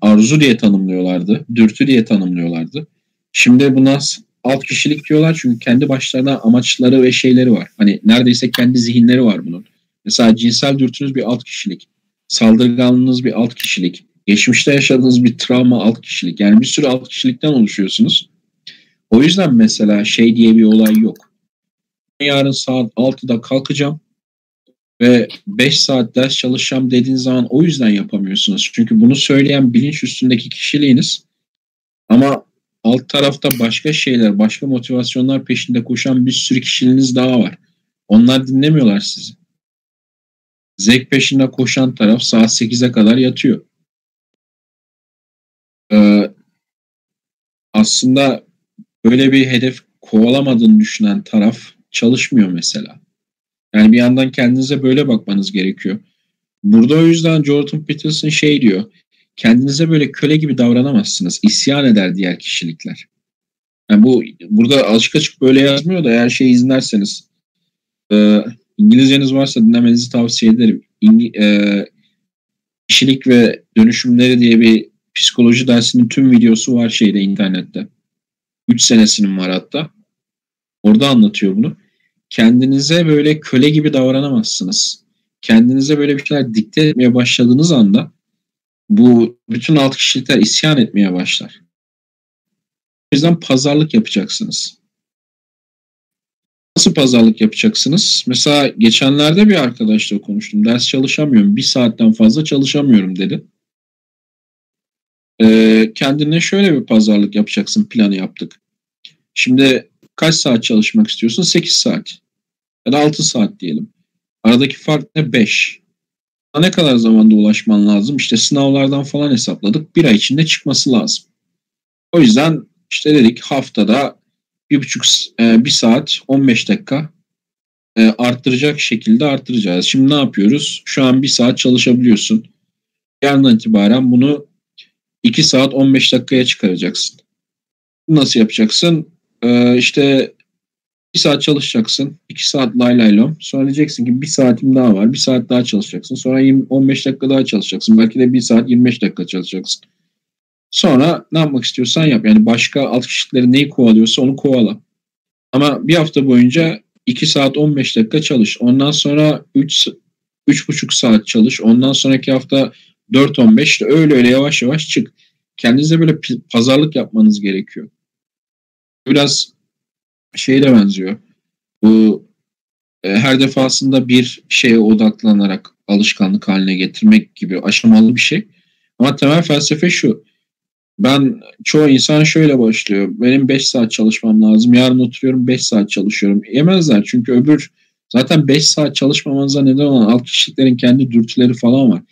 Arzu diye tanımlıyorlardı. Dürtü diye tanımlıyorlardı. Şimdi buna alt kişilik diyorlar çünkü kendi başlarına amaçları ve şeyleri var. Hani neredeyse kendi zihinleri var bunun. Mesela cinsel dürtünüz bir alt kişilik. Saldırganlığınız bir alt kişilik. Geçmişte yaşadığınız bir travma alt kişilik. Yani bir sürü alt kişilikten oluşuyorsunuz. O yüzden mesela şey diye bir olay yok. Yarın saat 6'da kalkacağım ve 5 saat ders çalışacağım dediğiniz zaman o yüzden yapamıyorsunuz. Çünkü bunu söyleyen bilinç üstündeki kişiliğiniz ama alt tarafta başka şeyler, başka motivasyonlar peşinde koşan bir sürü kişiliğiniz daha var. Onlar dinlemiyorlar sizi. Zevk peşinde koşan taraf saat 8'e kadar yatıyor. Aslında böyle bir hedef kovalamadığını düşünen taraf çalışmıyor mesela. Yani bir yandan kendinize böyle bakmanız gerekiyor. Burada o yüzden Jordan Peterson şey diyor. Kendinize böyle köle gibi davranamazsınız. İsyan eder diğer kişilikler. Yani bu burada açık böyle yazmıyor da eğer şey izlerseniz İngilizceniz varsa dinlemenizi tavsiye ederim. Kişilik ve dönüşümleri diye bir psikoloji dersinin tüm videosu var şeyde internette. 3 senesinin var hatta. Orada anlatıyor bunu. Kendinize böyle köle gibi davranamazsınız. Kendinize böyle bir şeyler dikte etmeye başladığınız anda bu bütün alt kişilikler isyan etmeye başlar. O yüzden pazarlık yapacaksınız. Nasıl pazarlık yapacaksınız? Mesela geçenlerde bir arkadaşla konuştum. Ders çalışamıyorum. 1 saatten fazla çalışamıyorum dedi. Kendine şöyle bir pazarlık yapacaksın. Planı yaptık. Şimdi kaç saat çalışmak istiyorsun? 8 saat. Ya da 6 saat diyelim. Aradaki fark ne? 5. Ne kadar zamanda ulaşman lazım? İşte sınavlardan falan hesapladık. 1 ay içinde çıkması lazım. O yüzden işte dedik haftada 1 saat 15 dakika arttıracak şekilde arttıracağız. Şimdi ne yapıyoruz? Şu an 1 saat çalışabiliyorsun. Yarından itibaren bunu 2 saat 15 dakikaya çıkaracaksın. Nasıl yapacaksın? İşte 1 saat çalışacaksın. 2 saat lay lay lom. Sonra diyeceksin ki 1 saatim daha var. 1 saat daha çalışacaksın. Sonra 15 dakika daha çalışacaksın. Belki de 1 saat 25 dakika çalışacaksın. Sonra ne yapmak istiyorsan yap. Yani başka alt kişilikleri neyi kovalıyorsa onu kovala. Ama bir hafta boyunca 2 saat 15 dakika çalış. Ondan sonra 3,5 saat çalış. Ondan sonraki hafta 4-15 öyle yavaş çık. Kendinize böyle pazarlık yapmanız gerekiyor. Biraz şeyle benziyor. Bu her defasında bir şeye odaklanarak alışkanlık haline getirmek gibi aşamalı bir şey. Ama temel felsefe şu. Çoğu insan şöyle başlıyor. Benim 5 saat çalışmam lazım. Yarın oturuyorum 5 saat çalışıyorum. Yemezler çünkü öbür Zaten 5 saat çalışmamanıza neden olan alt kişiliklerin kendi dürtüleri falan var.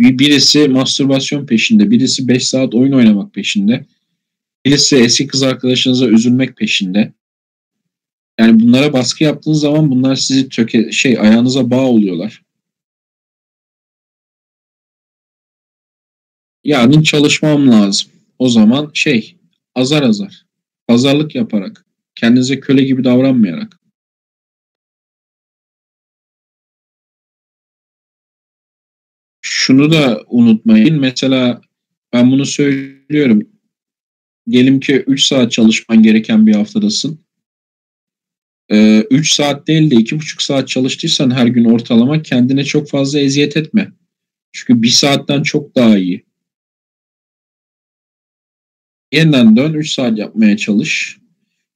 Birisi mastürbasyon peşinde, birisi 5 saat oyun oynamak peşinde, birisi eski kız arkadaşınıza üzülmek peşinde. Yani bunlara baskı yaptığınız zaman bunlar sizi ayağınıza bağ oluyorlar. Yarın çalışmam lazım. O zaman azar azar, pazarlık yaparak, kendinize köle gibi davranmayarak. Şunu da unutmayın. Mesela ben bunu söylüyorum. Diyelim ki 3 saat çalışman gereken bir haftadasın. 3 saat değil de 2,5 saat çalıştıysan her gün ortalama kendine çok fazla eziyet etme. Çünkü 1 saatten çok daha iyi. Yeniden dön, 3 saat yapmaya çalış.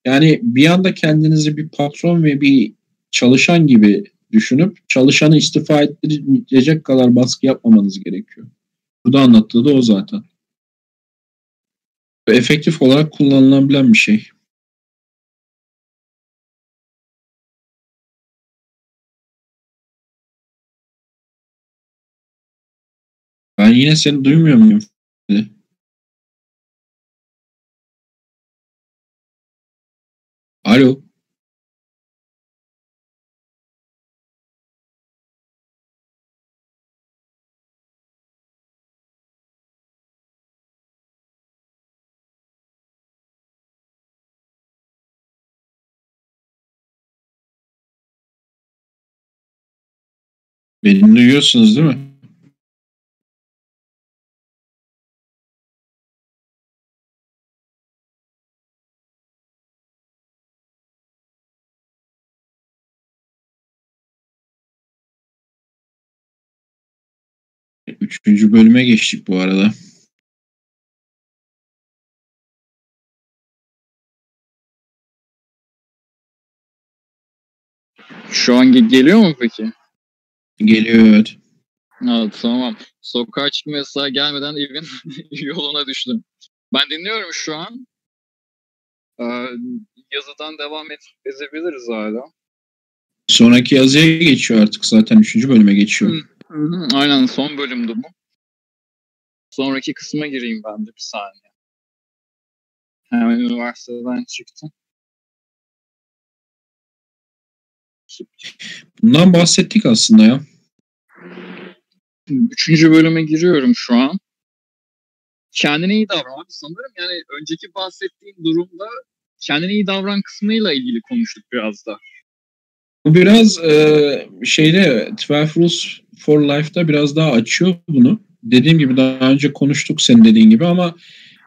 Yani bir anda kendinizi bir patron ve bir çalışan gibi düşünüp çalışanı istifa ettirecek kadar baskı yapmamanız gerekiyor. Burada anlattığı da o zaten. Ve efektif olarak kullanılabilen bir şey. Ben yine seni duymuyor muyum? Alo. Beni duyuyorsunuz değil mi? Üçüncü bölüme geçtik bu arada. Şu an geliyor mu peki? Geliyor, evet. Evet, tamam. Sokağa çıkma yasağı gelmeden evin yoluna düştüm. Ben dinliyorum şu an. Yazıdan devam edebiliriz hala. Sonraki yazıya geçiyor artık zaten. 3. bölüme geçiyor. Hı. Aynen, son bölümdü bu. Sonraki kısma gireyim ben de, bir saniye. Hemen üniversiteden çıktım. Bundan bahsettik aslında ya. 3. bölüme giriyorum şu an. Kendine iyi davran abi, sanırım yani önceki bahsettiğim durumda kendine iyi davran kısmıyla ilgili konuştuk biraz da. Bu biraz Twelve Rules for Life'da biraz daha açıyor bunu. Dediğim gibi daha önce konuştuk senin dediğin gibi, ama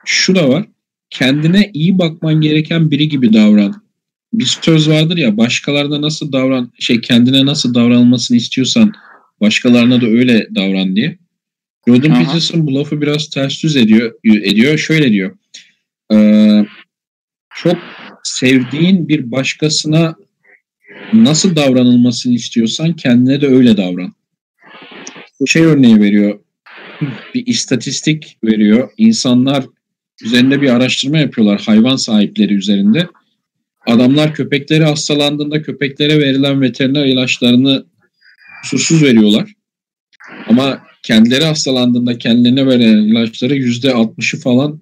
şu da var. Kendine iyi bakman gereken biri gibi davran. Bir söz vardır ya, başkalarına nasıl davran, kendine nasıl davranılmasını istiyorsan başkalarına da öyle davran diye. Jordan Peterson bu lafı biraz ters düz ediyor. Şöyle diyor. Çok sevdiğin bir başkasına nasıl davranılmasını istiyorsan kendine de öyle davran. Örneği veriyor. Bir istatistik veriyor. İnsanlar üzerinde bir araştırma yapıyorlar, hayvan sahipleri üzerinde. Adamlar köpekleri hastalandığında köpeklere verilen veteriner ilaçlarını susuz veriyorlar. Ama kendileri hastalandığında kendilerine verilen ilaçları %60'ı falan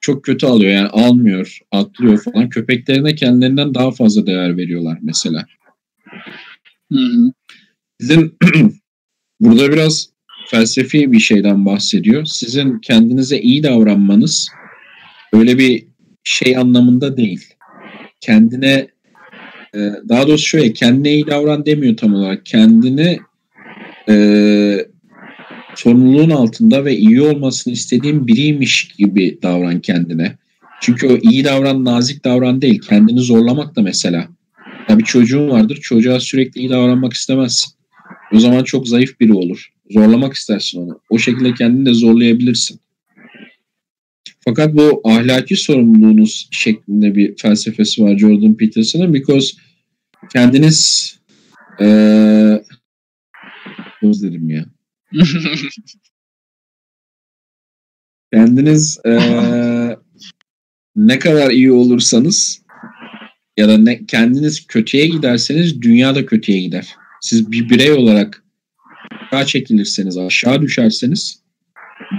çok kötü alıyor. Yani almıyor, atlıyor falan. Köpeklerine kendilerinden daha fazla değer veriyorlar mesela. Sizin burada biraz felsefi bir şeyden bahsediyor. Sizin kendinize iyi davranmanız öyle bir anlamında değil. Kendine, daha doğrusu kendine iyi davran demiyor tam olarak. Kendini sorumluluğun altında ve iyi olmasını istediğin biriymiş gibi davran kendine. Çünkü o iyi davran, nazik davran değil. Kendini zorlamak da mesela. Bir çocuğun vardır. Çocuğa sürekli iyi davranmak istemezsin. O zaman çok zayıf biri olur. Zorlamak istersin onu. O şekilde kendini de zorlayabilirsin. Fakat bu ahlaki sorumluluğunuz şeklinde bir felsefesi var Jordan Peterson'ın. Because kendiniz kendiniz ne kadar iyi olursanız ya da kendiniz kötüye giderseniz dünya da kötüye gider. Siz bir birey olarak aşağı çekilirseniz, aşağı düşerseniz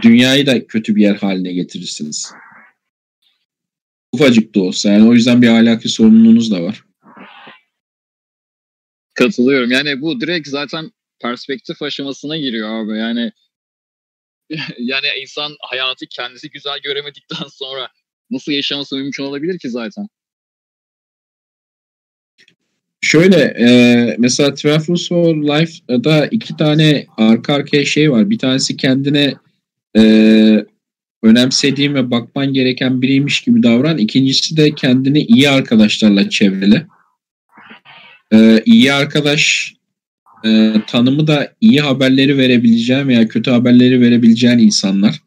dünyayı da kötü bir yer haline getirirsiniz. Ufacık da olsa. Yani o yüzden bir ahlaki sorumluluğunuz da var. Katılıyorum. Yani bu direkt zaten perspektif aşamasına giriyor abi. Yani insan hayatı kendisi güzel göremedikten sonra nasıl yaşaması mümkün olabilir ki zaten? Şöyle mesela 12 Rules for Life'da 2 tane arka arkaya şey var. Bir tanesi kendine önemsediğin ve bakman gereken biriymiş gibi davran. İkincisi de kendini iyi arkadaşlarla çevreli. İyi arkadaş tanımı da iyi haberleri verebileceğin veya kötü haberleri verebileceğin insanlar.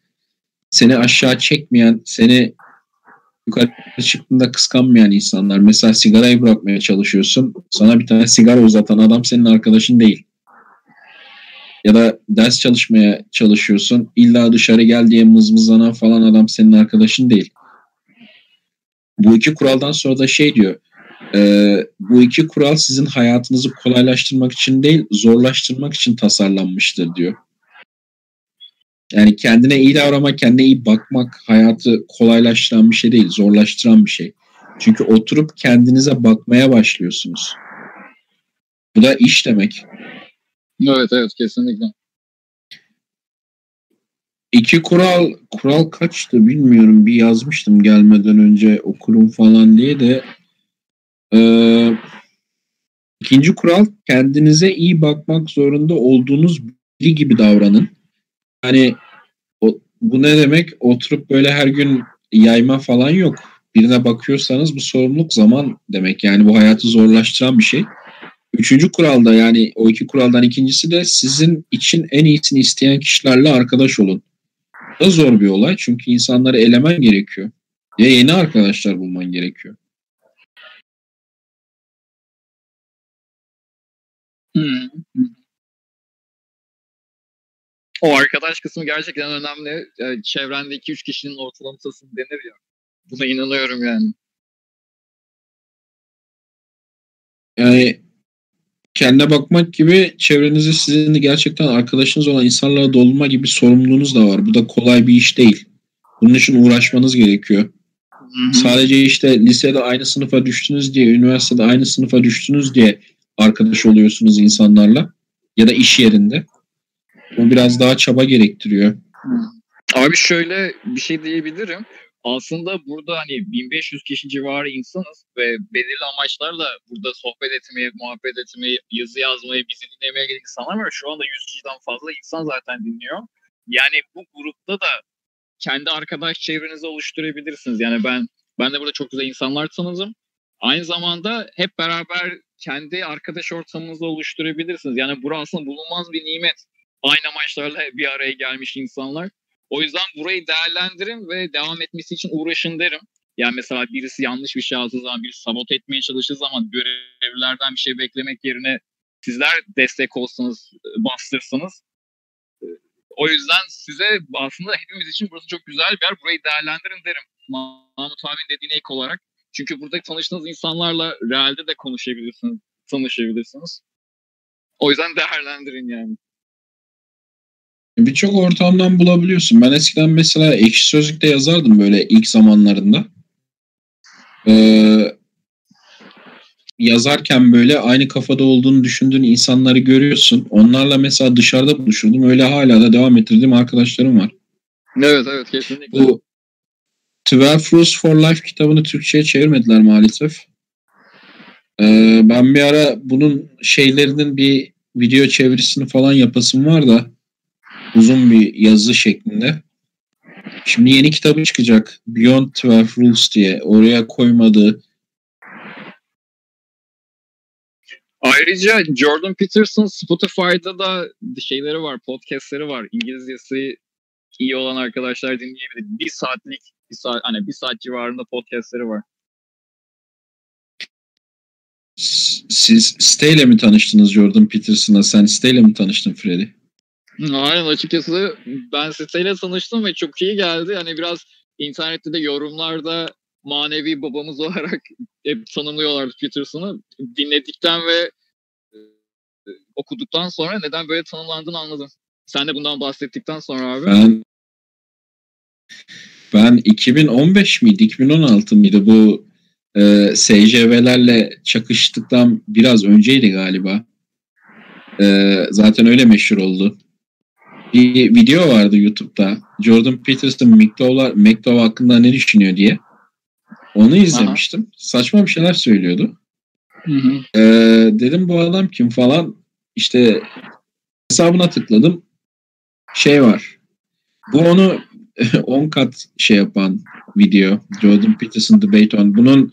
Seni aşağı çekmeyen, seni yukarı çıktığında kıskanmayan insanlar. Mesela sigarayı bırakmaya çalışıyorsun. Sana bir tane sigara uzatan adam senin arkadaşın değil. Ya da ders çalışmaya çalışıyorsun. İlla dışarı gel diye mızmızlanan falan adam senin arkadaşın değil. Bu iki kuraldan sonra da şey diyor. Bu iki kural sizin hayatınızı kolaylaştırmak için değil, zorlaştırmak için tasarlanmıştır diyor. Yani kendine iyi davranmak, kendine iyi bakmak hayatı kolaylaştıran bir şey değil, zorlaştıran bir şey. Çünkü oturup kendinize bakmaya başlıyorsunuz. Bu da iş demek. Evet kesinlikle. İki kural kaçtı bilmiyorum. Bir yazmıştım gelmeden önce okurum falan diye de. İkinci kural, kendinize iyi bakmak zorunda olduğunuz biri gibi davranın. Yani bu ne demek? Oturup böyle her gün yayma falan yok. Birine bakıyorsanız bu sorumluluk zaman demek. Yani bu hayatı zorlaştıran bir şey. Üçüncü kuralda, yani o iki kuraldan ikincisi de sizin için en iyisini isteyen kişilerle arkadaş olun. Bu da zor bir olay çünkü insanları elemen gerekiyor. Ya yeni arkadaşlar bulman gerekiyor. O arkadaş kısmı gerçekten önemli. Yani çevrende 2-3 kişinin ortalamasını denir ya. Buna inanıyorum yani. Yani kendine bakmak gibi çevrenizi sizin gerçekten arkadaşınız olan insanlara doldurma gibi sorumluluğunuz da var. Bu da kolay bir iş değil. Bunun için uğraşmanız gerekiyor. Hı-hı. Sadece işte lisede aynı sınıfa düştünüz diye, üniversitede aynı sınıfa düştünüz diye arkadaş oluyorsunuz insanlarla ya da iş yerinde. Bu biraz daha çaba gerektiriyor. Abi şöyle bir şey diyebilirim. Aslında burada 1500 kişi civarı insanız ve belirli amaçlarla burada sohbet etmeyi, muhabbet etmeyi, yazı yazmayı, bizi dinlemeye gelen insanlar var. Şu anda 100 kişiden fazla insan zaten dinliyor. Yani bu grupta da kendi arkadaş çevrenizi oluşturabilirsiniz. Yani ben de burada çok güzel insanlar tanıdım. Aynı zamanda hep beraber kendi arkadaş ortamınızı oluşturabilirsiniz. Yani burası aslında bulunmaz bir nimet. Aynı amaçlarla bir araya gelmiş insanlar. O yüzden burayı değerlendirin ve devam etmesi için uğraşın derim. Yani mesela birisi yanlış bir şey aldığı zaman, birisi sabote etmeye çalıştığı zaman görevlilerden bir şey beklemek yerine sizler destek olsanız, bastırsanız. O yüzden size aslında hepimiz için burası çok güzel bir yer. Burayı değerlendirin derim. Mahmut abinin dediğine ek olarak. Çünkü burada tanıştığınız insanlarla realde de konuşabilirsiniz, tanışabilirsiniz. O yüzden değerlendirin yani. Birçok ortamdan bulabiliyorsun. Ben eskiden mesela Ekşi Sözlük'te yazardım böyle ilk zamanlarında. Yazarken böyle aynı kafada olduğunu düşündüğün insanları görüyorsun. Onlarla mesela dışarıda buluşurdum. Öyle hala da devam ettirdiğim arkadaşlarım var. Evet kesinlikle. Bu 12 Rules for Life kitabını Türkçe'ye çevirmediler maalesef. Ben bir ara bunun şeylerinin bir video çevirisini falan yapasım var da. Uzun bir yazı şeklinde. Şimdi yeni kitabı çıkacak. Beyond 12 Rules diye. Oraya koymadığı. Ayrıca Jordan Peterson Spotify'da da şeyleri var. Podcastleri var. İngilizcesi iyi olan arkadaşlar dinleyebilir. Bir saat civarında podcastleri var. Siz siteyle mi tanıştınız Jordan Peterson'la? Sen siteyle mi tanıştın Freddy? Aynen, açıkçası ben siteyle tanıştım ve çok iyi geldi. Biraz internette de yorumlarda manevi babamız olarak hep tanımlıyorlardı Peterson'ı. Dinledikten ve okuduktan sonra neden böyle tanımlandığını anladım. Sen de bundan bahsettikten sonra abi. Ben 2015 miydi, 2016 mıydı bu SJV'lerle çakıştıktan biraz önceydi galiba. Zaten öyle meşhur oldu. Bir video vardı YouTube'da. Jordan Peterson McDowell hakkında ne düşünüyor diye. Onu izlemiştim. Aha. Saçma bir şeyler söylüyordu. Hı-hı. Dedim bu adam kim falan. İşte hesabına tıkladım. Şey var. Bu onu 10 kat şey yapan video. Jordan Peterson Debate On. Bunun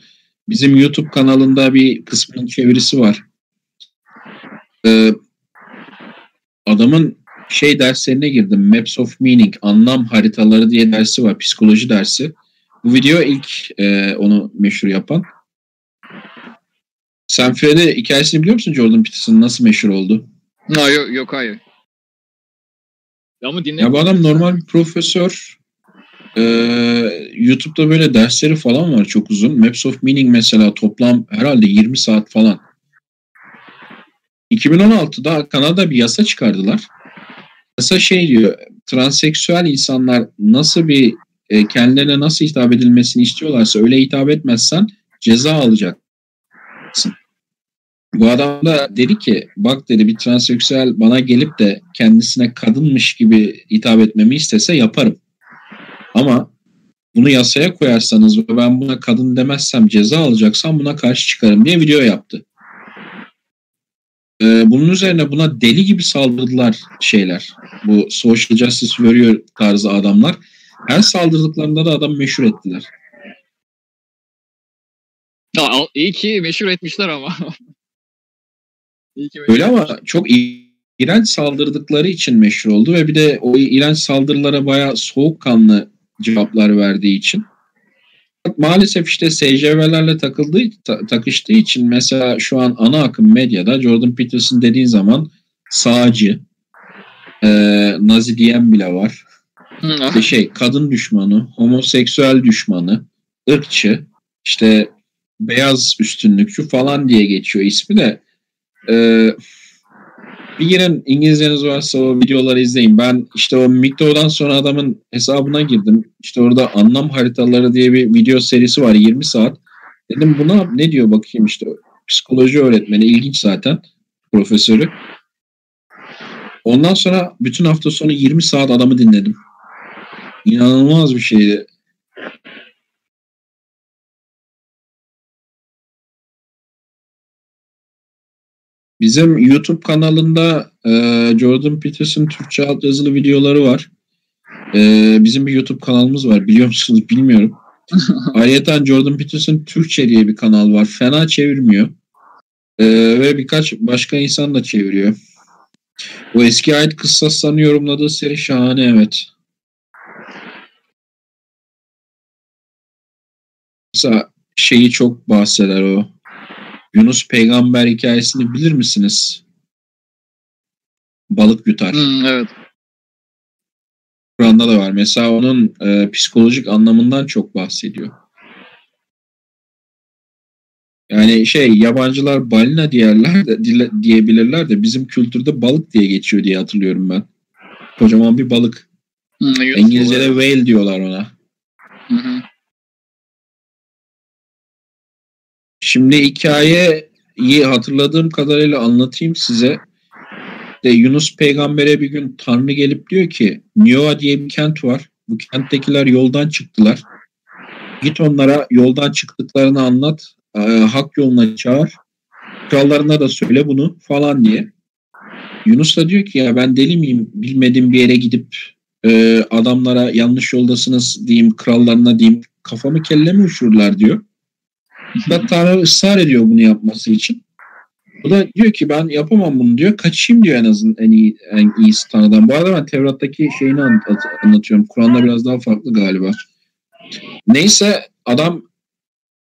bizim YouTube kanalında bir kısmının çevirisi var. Adamın şey derslerine girdim. Maps of Meaning, anlam haritaları diye dersi var. Psikoloji dersi. Bu video ilk onu meşhur yapan. Sen Fred'e hikayesini biliyor musun? Jordan Peterson nasıl meşhur oldu? Yok hayır. Ya bu adam normal bir profesör. YouTube'da böyle dersleri falan var çok uzun. Maps of Meaning mesela toplam herhalde 20 saat falan. 2016'da Kanada'da bir yasa çıkardılar. Yasa şey diyor, transseksüel insanlar nasıl bir kendilerine nasıl hitap edilmesini istiyorlarsa öyle hitap etmezsen ceza alacaksın. Bu adam da dedi ki bak dedi bir transseksüel bana gelip de kendisine kadınmış gibi hitap etmemi istese yaparım. Ama bunu yasaya koyarsanız ve ben buna kadın demezsem ceza alacaksam buna karşı çıkarım diye video yaptı. Bunun üzerine buna deli gibi saldırdılar şeyler. Bu social justice warrior tarzı adamlar. Her saldırdıklarında da adam meşhur ettiler. Ya, iyi ki meşhur etmişler ama. Öyle ama çok iğrenç saldırdıkları için meşhur oldu ve bir de o iğrenç saldırılara bayağı soğukkanlı cevaplar verdiği için. Maalesef işte SJV'lerle takıştığı için mesela şu an ana akım medyada Jordan Peterson dediğin zaman sağcı, Nazi diyen bile var. İşte şey, kadın düşmanı, homoseksüel düşmanı, ırkçı, işte beyaz üstünlükçü falan diye geçiyor ismi de. Bir girin İngilizceniz varsa o videoları izleyin. Ben işte o McDowell'dan sonra adamın hesabına girdim. İşte orada anlam haritaları diye bir video serisi var 20 saat. Dedim buna ne diyor bakayım işte psikoloji öğretmeni ilginç zaten profesörü. Ondan sonra bütün hafta sonu 20 saat adamı dinledim. İnanılmaz bir şeydi. Bizim YouTube kanalında Jordan Peterson Türkçe altyazılı videoları var. Bizim bir YouTube kanalımız var. Biliyor musunuz bilmiyorum. Ayrıca Jordan Peterson Türkçe diye bir kanal var. Fena çevirmiyor. Ve birkaç başka insan da çeviriyor. O eski ayet kıssaslarını yorumladığı seri şahane evet. Mesela şeyi çok bahseder o. Yunus peygamber hikayesini bilir misiniz? Balık yutar. Evet. Kur'an'da da var. Mesela onun psikolojik anlamından çok bahsediyor. Yani şey yabancılar balina diyebilirler de bizim kültürde balık diye geçiyor diye hatırlıyorum ben. Kocaman bir balık. İngilizce'de whale diyorlar ona. Hı hı. Şimdi hikayeyi hatırladığım kadarıyla anlatayım size. De Yunus peygambere bir gün Tanrı gelip diyor ki Nioa diye bir kent var. Bu kenttekiler yoldan çıktılar. Git onlara yoldan çıktıklarını anlat. Hak yoluna çağır. Krallarına da söyle bunu falan diye. Yunus da diyor ki ya ben deli miyim? Bilmediğim bir yere gidip adamlara yanlış yoldasınız diyeyim. Krallarına diyeyim. Kafamı kelle mi uçururlar diyor. Da Tanrı ısrar ediyor bunu yapması için. O da diyor ki ben yapamam bunu diyor. Kaçayım diyor en iyisi Tanrı'dan. Bu arada ben Tevrat'taki şeyini anlatıyorum. Kur'an'da biraz daha farklı galiba. Neyse adam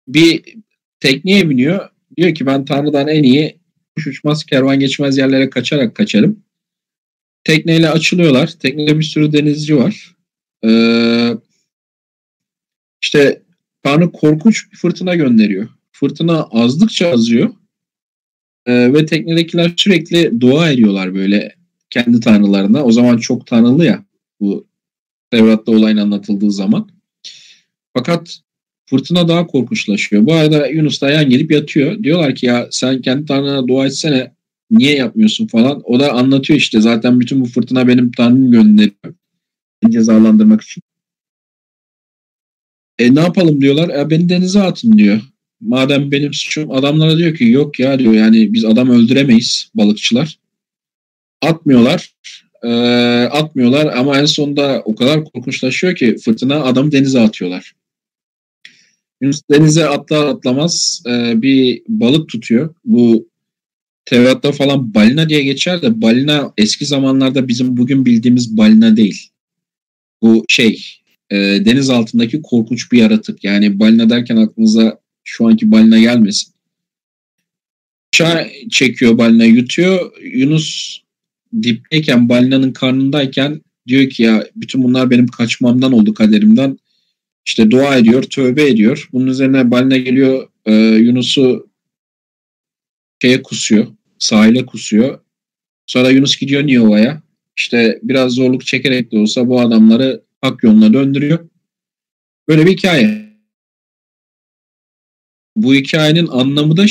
bir tekneye biniyor. Diyor ki ben Tanrı'dan en iyi kuş uçmaz kervan geçmez yerlere kaçarak kaçarım. Tekneyle açılıyorlar. Teknede bir sürü denizci var. İşte Tanrı korkunç bir fırtına gönderiyor. Fırtına azdıkça azıyor. Ve teknedekiler sürekli dua ediyorlar böyle kendi tanrılarına. O zaman çok tanrılı ya bu Tevrat'ta olayın anlatıldığı zaman. Fakat fırtına daha korkunçlaşıyor. Bu arada Yunus da yan gelip yatıyor. Diyorlar ki ya sen kendi tanrına dua etsene, niye yapmıyorsun falan. O da anlatıyor işte zaten bütün bu fırtına benim tanrım gönderiyor. Beni cezalandırmak için. Ne yapalım diyorlar. Beni denize atın diyor. Madem benim suçum, adamlara diyor ki yok ya diyor yani biz adam öldüremeyiz balıkçılar. Atmıyorlar. Atmıyorlar ama en sonunda o kadar korkunçlaşıyor ki fırtına adamı denize atıyorlar. Yunus denize atlar atlamaz bir balık tutuyor. Bu Tevrat'ta falan balina diye geçer de balina eski zamanlarda bizim bugün bildiğimiz balina değil. Bu deniz altındaki korkunç bir yaratık. Yani balina derken aklınıza şu anki balina gelmesin. Aşağı çekiyor balina, yutuyor. Yunus dipteyken, balinanın karnındayken diyor ki ya bütün bunlar benim kaçmamdan oldu, kaderimden. İşte dua ediyor, tövbe ediyor. Bunun üzerine balina geliyor, Yunus'u kusuyor, sahile kusuyor. Sonra Yunus gidiyor Niova'ya. İşte biraz zorluk çekerek de olsa bu adamları hak yoluna döndürüyor. Böyle bir hikaye. Bu hikayenin anlamı da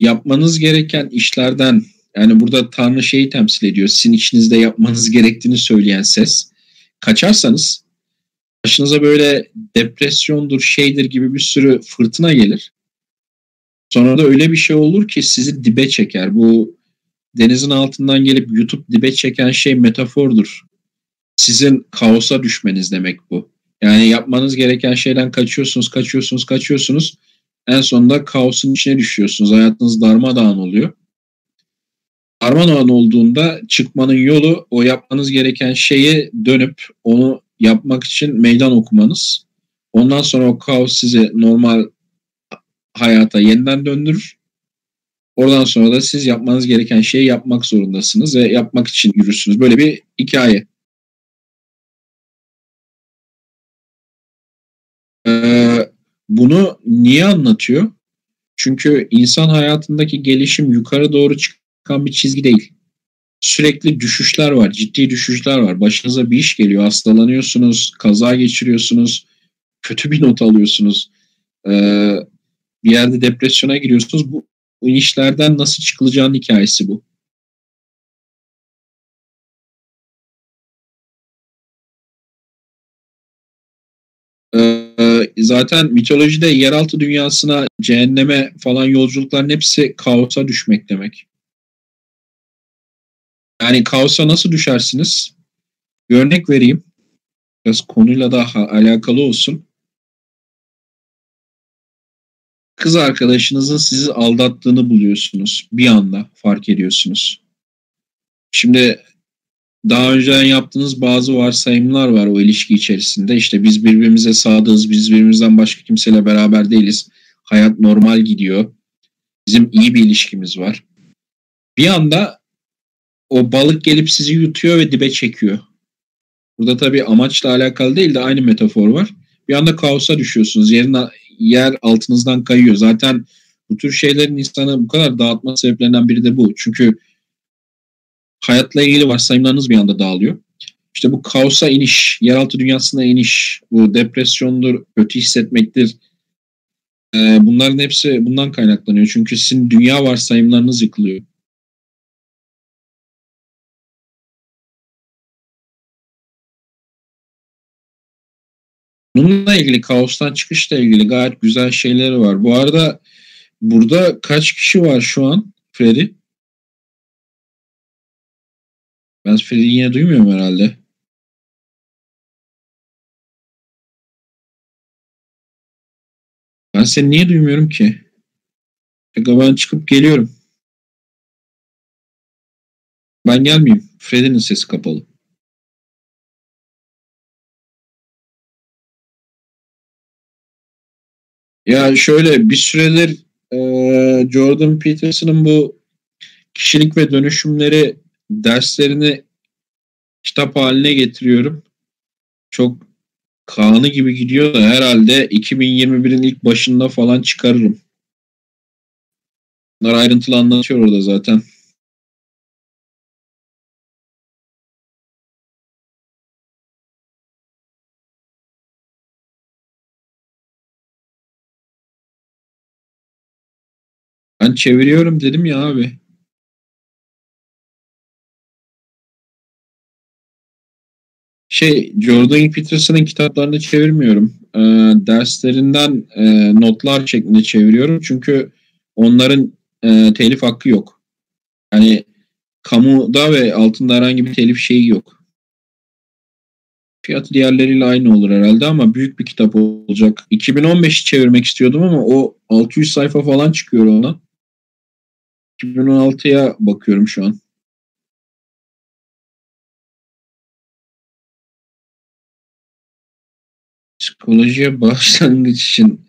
yapmanız gereken işlerden, yani burada Tanrı temsil ediyor. Sizin içinizde yapmanız gerektiğini söyleyen ses. Kaçarsanız başınıza böyle depresyondur, gibi bir sürü fırtına gelir. Sonra da öyle bir şey olur ki sizi dibe çeker. Bu denizin altından gelip yutup dibe çeken metafordur. Sizin kaosa düşmeniz demek bu. Yani yapmanız gereken şeyden kaçıyorsunuz. En sonunda kaosun içine düşüyorsunuz. Hayatınız darmadağın oluyor. Darmadağın olduğunda çıkmanın yolu o yapmanız gereken şeye dönüp onu yapmak için meydan okumanız. Ondan sonra o kaos sizi normal hayata yeniden döndürür. Oradan sonra da siz yapmanız gereken şeyi yapmak zorundasınız ve yapmak için yürürsünüz. Böyle bir hikaye. Bunu niye anlatıyor? Çünkü insan hayatındaki gelişim yukarı doğru çıkan bir çizgi değil. Sürekli düşüşler var, ciddi düşüşler var. Başınıza bir iş geliyor, hastalanıyorsunuz, kaza geçiriyorsunuz, kötü bir not alıyorsunuz. Bir yerde depresyona giriyorsunuz. Bu inişlerden nasıl çıkılacağının hikayesi bu. Zaten mitolojide yeraltı dünyasına, cehenneme falan yolculukların hepsi kaosa düşmek demek. Yani kaosa nasıl düşersiniz? Bir örnek vereyim. Biraz konuyla da alakalı olsun. Kız arkadaşınızın sizi aldattığını buluyorsunuz. Bir anda fark ediyorsunuz. Şimdi daha önceden yaptığınız bazı varsayımlar var o ilişki içerisinde. İşte biz birbirimize sadığız, biz birbirimizden başka kimseyle beraber değiliz. Hayat normal gidiyor. Bizim iyi bir ilişkimiz var. Bir anda o balık gelip sizi yutuyor ve dibe çekiyor. Burada tabii amaçla alakalı değil de aynı metafor var. Bir anda kaosa düşüyorsunuz. Yer altınızdan kayıyor. Zaten bu tür şeylerin insanı bu kadar dağıtma sebeplerinden biri de bu. Çünkü hayatla ilgili varsayımlarınız bir anda dağılıyor. İşte bu kaosa iniş, yeraltı dünyasına iniş, bu depresyondur, kötü hissetmektir. Bunların hepsi bundan kaynaklanıyor. Çünkü sizin dünya varsayımlarınız yıkılıyor. Bununla ilgili, kaostan çıkışla ilgili gayet güzel şeyleri var. Bu arada burada kaç kişi var şu an Freddy? Ben Freddy'yi yine duymuyorum herhalde. Ben seni niye duymuyorum ki? Ben çıkıp geliyorum. Ben gelmeyeyim. Freddy'nin sesi kapalı. Ya şöyle bir süredir Jordan Peterson'ın bu kişilik ve dönüşümleri derslerini kitap haline getiriyorum. Çok Kaan'ı gibi gidiyor da herhalde 2021'in ilk başında falan çıkarırım. Bunlar ayrıntılı anlatıyor orada zaten. Ben çeviriyorum dedim ya abi. Jordan Peterson'ın kitaplarını çevirmiyorum. Derslerinden notlar şeklinde çeviriyorum. Çünkü onların telif hakkı yok. Yani kamuda ve altında herhangi bir telif şeyi yok. Fiyatı diğerleriyle aynı olur herhalde ama büyük bir kitap olacak. 2015'i çevirmek istiyordum ama o 600 sayfa falan çıkıyor ona. 2016'ya bakıyorum şu an. Psikolojiye başlangıç için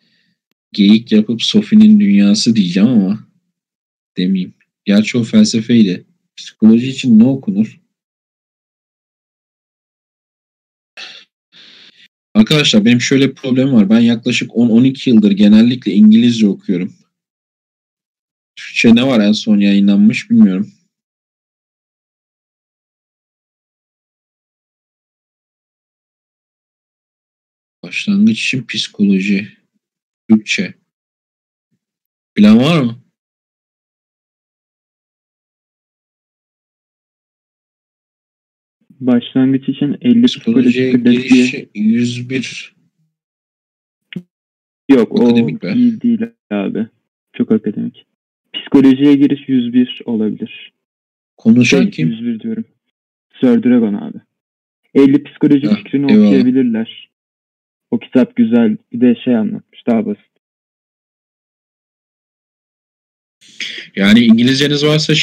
geyik yapıp Sophie'nin dünyası diyeceğim ama demeyeyim. Gerçi o felsefeydi. Psikoloji için ne okunur? Arkadaşlar benim şöyle bir problemim var. Ben yaklaşık 10-12 yıldır genellikle İngilizce okuyorum. Türkçe ne var en son yayınlanmış bilmiyorum. Başlangıç için psikoloji, Türkçe. Plan var mı? Başlangıç için 50 psikoloji girişi 101. Yok akademik o be. İyi değil abi. Çok akademik. Psikolojiye giriş 101 olabilir. Konuşan kim? 101 diyorum. Sördüre bana abi. 50 psikoloji fikrini okuyabilirler. O kitap güzel. Bir de anlatmış. Daha basit. Yani İngilizceniz varsa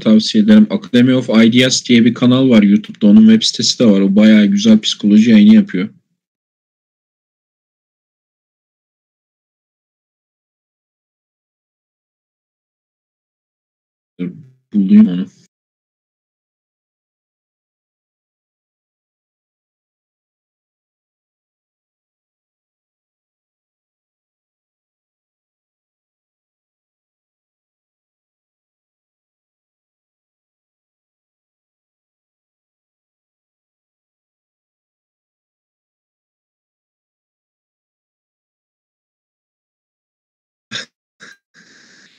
tavsiye ederim. Academy of Ideas diye bir kanal var YouTube'da. Onun web sitesi de var. O bayağı güzel psikoloji yayını yapıyor. Dur, bulayım onu.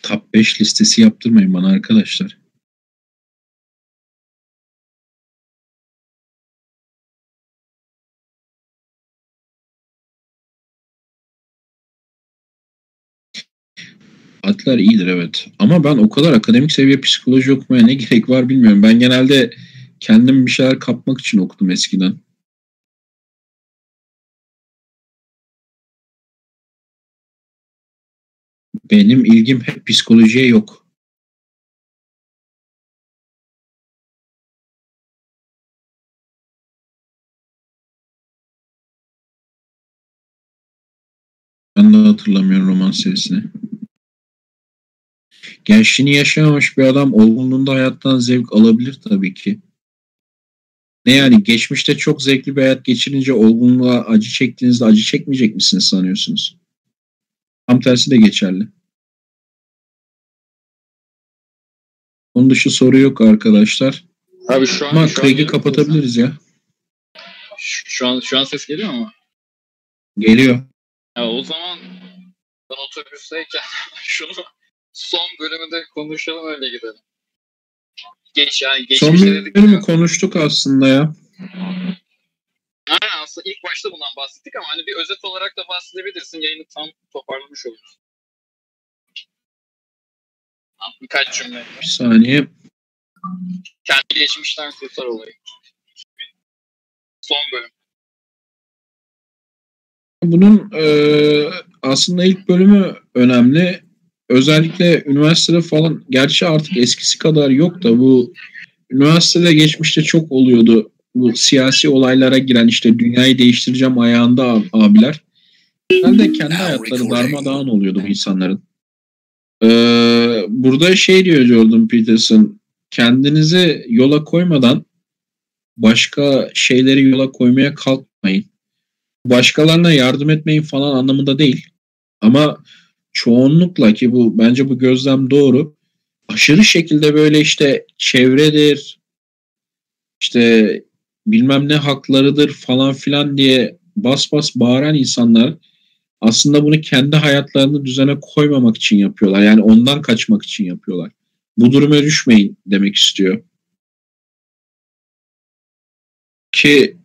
Top 5 listesi yaptırmayın bana arkadaşlar. Atlar iyidir evet. Ama ben o kadar akademik seviye psikoloji okumaya ne gerek var bilmiyorum. Ben genelde kendim bir şeyler kapmak için okudum eskiden. Benim ilgim hep psikolojiye yok. Ben de hatırlamıyorum roman serisini. Gençliğini yaşamamış bir adam olgunluğunda hayattan zevk alabilir tabii ki. Ne yani geçmişte çok zevkli bir hayat geçirince olgunluğa acı çektiğinizde acı çekmeyecek misiniz sanıyorsunuz? Tam tersi de geçerli. Onun dışı soru yok arkadaşlar. Abi şu an kaydı kapatabiliriz ya. Şu an ses geliyor mu? Geliyor. Ya o zaman ben otobüsteyken şunu son bölümünde konuşalım öyle gidelim. Son bölümü konuştuk aslında ya. Aynen aslında ilk başta bundan bahsettik ama hani bir özet olarak da bahsedebilirsin. Yayını tam toparlamış oluruz. Birkaç cümle. Bir saniye. Kendi geçmişten kurtar olayı. Son bölüm. Bunun aslında ilk bölümü önemli. Özellikle üniversitede falan. Gerçi artık eskisi kadar yok da bu üniversitede geçmişte çok oluyordu. Bu siyasi olaylara giren işte dünyayı değiştireceğim ayağında abiler. Ben de kendi hayatları darmadağın oluyordu bu insanların. Burada diyor Jordan Peterson, kendinizi yola koymadan başka şeyleri yola koymaya kalkmayın. başkalarına yardım etmeyin falan anlamında değil. Ama çoğunlukla ki bu bence bu gözlem doğru. Aşırı şekilde böyle işte çevredir, işte bilmem ne haklarıdır falan filan diye bas bas bağıran insanlar aslında bunu kendi hayatlarını düzene koymamak için yapıyorlar. Yani ondan kaçmak için yapıyorlar. Bu duruma düşmeyin demek istiyor. Ki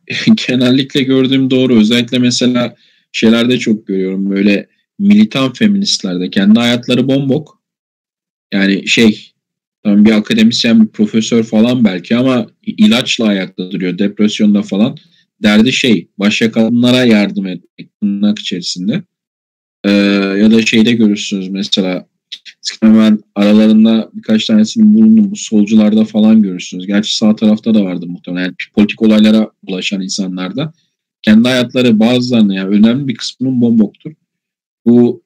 genellikle gördüğüm doğru. Özellikle mesela şeylerde çok görüyorum böyle militan feministlerde. Kendi hayatları bombok. Yani tam bir akademisyen, bir profesör falan belki ama ilaçla ayakta duruyor. Depresyonda falan. Derdi başka kadınlara yardım etmek tırnak içerisinde. Ya da şeyde görürsünüz mesela hemen aralarında birkaç tanesinin bulunduğu bu solcularda falan görürsünüz. Gerçi sağ tarafta da vardı muhtemelen. Yani politik olaylara bulaşan insanlarda. Kendi hayatları bazılarının yani önemli bir kısmının bomboktur. Bu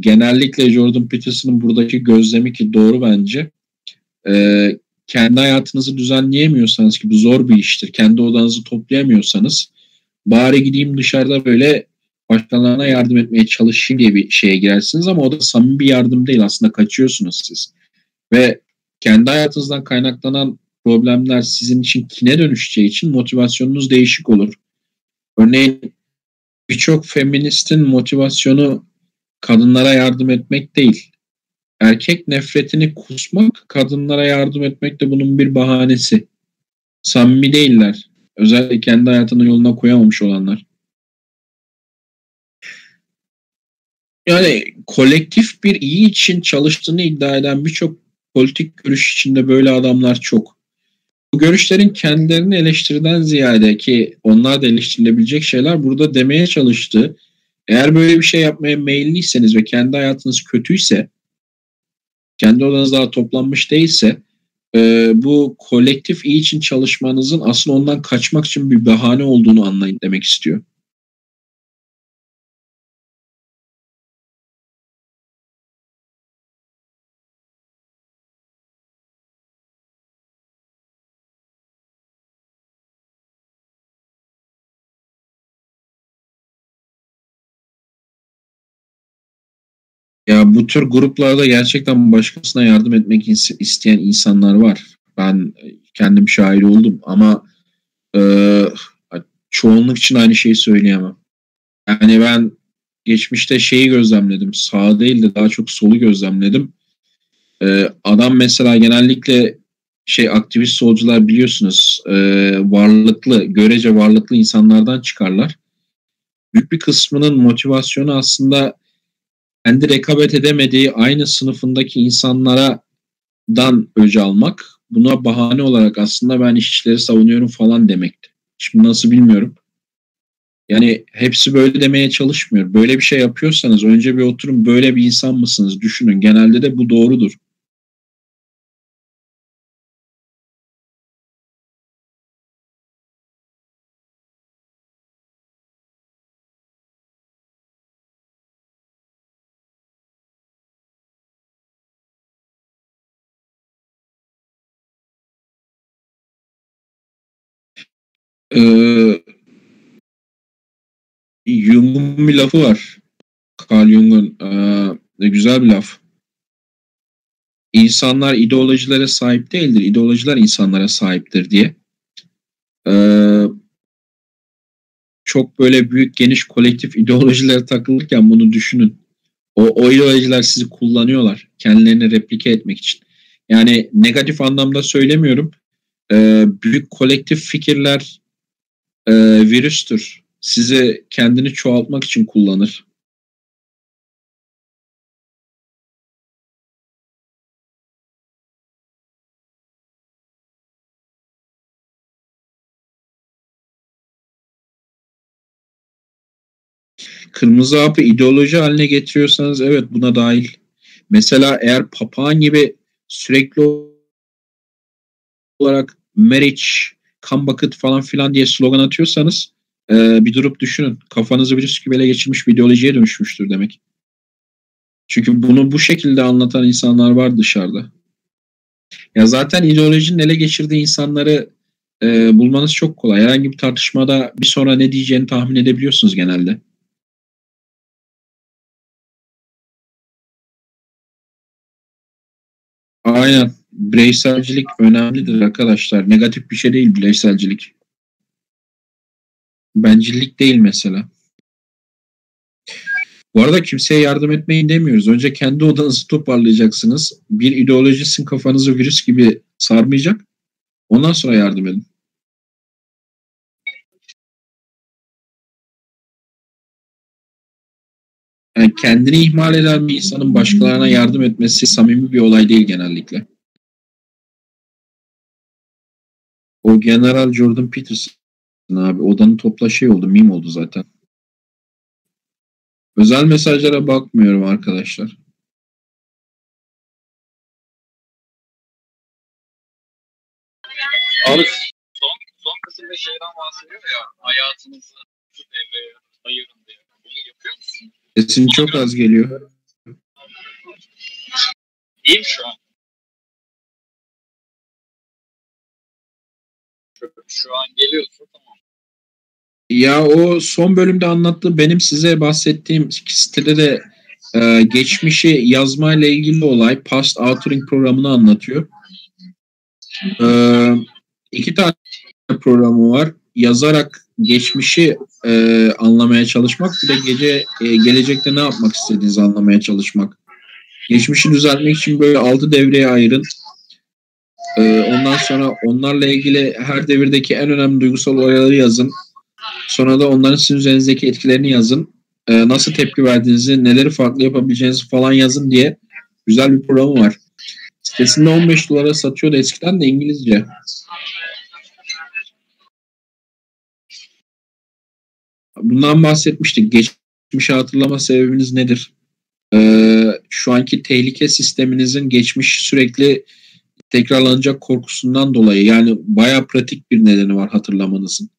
genellikle Jordan Peterson'ın buradaki gözlemi ki doğru bence. Kendi hayatınızı düzenleyemiyorsanız ki bu zor bir iştir. Kendi odanızı toplayamıyorsanız bari gideyim dışarıda böyle başkalarına yardım etmeye çalışayım diye bir şeye girersiniz ama o da samimi bir yardım değil. Aslında kaçıyorsunuz siz. Ve kendi hayatınızdan kaynaklanan problemler sizin için kine dönüşeceği için motivasyonunuz değişik olur. Örneğin birçok feministin motivasyonu kadınlara yardım etmek değil. Erkek nefretini kusmak, kadınlara yardım etmek de bunun bir bahanesi. Samimi değiller. Özellikle kendi hayatını yoluna koyamamış olanlar. Yani kolektif bir iyi için çalıştığını iddia eden birçok politik görüş içinde böyle adamlar çok. Bu görüşlerin kendilerini eleştiriden ziyade ki onlar da eleştirilebilecek şeyler burada demeye çalıştığı. Eğer böyle bir şey yapmaya meyilliyseniz ve kendi hayatınız kötüyse, kendi odanız daha toplanmış değilse bu kolektif iyi için çalışmanızın aslında ondan kaçmak için bir bahane olduğunu anlayın demek istiyor. Ya bu tür gruplarda gerçekten başkasına yardım etmek isteyen insanlar var. Ben kendim şahit oldum ama çoğunluk için aynı şeyi söyleyemem. Yani ben geçmişte gözlemledim. Sağ değil de daha çok solu gözlemledim. Adam mesela genellikle aktivist solcular biliyorsunuz görece varlıklı insanlardan çıkarlar. Büyük bir kısmının motivasyonu aslında kendi rekabet edemediği aynı sınıfındaki insanlardan öcü almak, buna bahane olarak aslında ben işçileri savunuyorum falan demekti. Şimdi nasıl bilmiyorum. Yani hepsi böyle demeye çalışmıyor. Böyle bir şey yapıyorsanız önce bir oturun böyle bir insan mısınız düşünün. Genelde de bu doğrudur. Jung'un bir lafı var. Carl Jung'un güzel bir laf. İnsanlar ideolojilere sahip değildir. İdeolojiler insanlara sahiptir diye. Çok böyle büyük geniş kolektif ideolojilere takılırken bunu düşünün. O ideolojiler sizi kullanıyorlar. Kendilerine replike etmek için. Yani negatif anlamda söylemiyorum. Büyük kolektif fikirler virüstür. Sizi kendini çoğaltmak için kullanır. Kırmızı hapı ideoloji haline getiriyorsanız evet buna dahil. Mesela eğer papağan gibi sürekli olarak marriage, kan bakıt falan filan diye slogan atıyorsanız bir durup düşünün. Kafanızı virüs gibi ele geçirmiş bir ideolojiye dönüşmüştür demek. Çünkü bunu bu şekilde anlatan insanlar var dışarıda. Ya zaten ideolojinin ele geçirdiği insanları bulmanız çok kolay. Herhangi bir tartışmada bir sonra ne diyeceğini tahmin edebiliyorsunuz genelde. Aynen. Bireyselcilik önemlidir arkadaşlar. Negatif bir şey değil bireyselcilik. Bencillik değil mesela. Bu arada kimseye yardım etmeyin demiyoruz. Önce kendi odanızı toparlayacaksınız. Bir ideoloji sizin kafanızı virüs gibi sarmayacak. Ondan sonra yardım edin. Yani kendini ihmal eden bir insanın başkalarına yardım etmesi samimi bir olay değil genellikle. O General Jordan Peterson abi odanın topla şey oldu, meme oldu zaten. Özel mesajlara bakmıyorum arkadaşlar. Abi son kısımda şeyden bahsediyor ya, hayatınızı şu evreye ayırın diye. Bunu yapıyor musun? Sesin çok az geliyor. İyi mi şu an? Şu an geliyorsun tamam. Ya o son bölümde anlattığım, benim size bahsettiğim sitede de geçmişi yazmayla ilgili olay Past Authoring programını anlatıyor. İki tane programı var. Yazarak geçmişi anlamaya çalışmak, bir de gelecekte ne yapmak istediğinizi anlamaya çalışmak. Geçmişi düzeltmek için böyle 6 devreye ayırın. Ondan sonra onlarla ilgili her devirdeki en önemli duygusal olayları yazın. Sonra da onların sizin üzerinizdeki etkilerini yazın. Nasıl tepki verdiğinizi, neleri farklı yapabileceğinizi falan yazın diye güzel bir programı var. Sitesinde $15 satıyordu eskiden de, İngilizce. Bundan bahsetmiştik. Geçmişi hatırlama sebebiniz nedir? Şu anki tehlike sisteminizin geçmiş sürekli tekrarlanacak korkusundan dolayı, yani bayağı pratik bir nedeni var hatırlamanızın.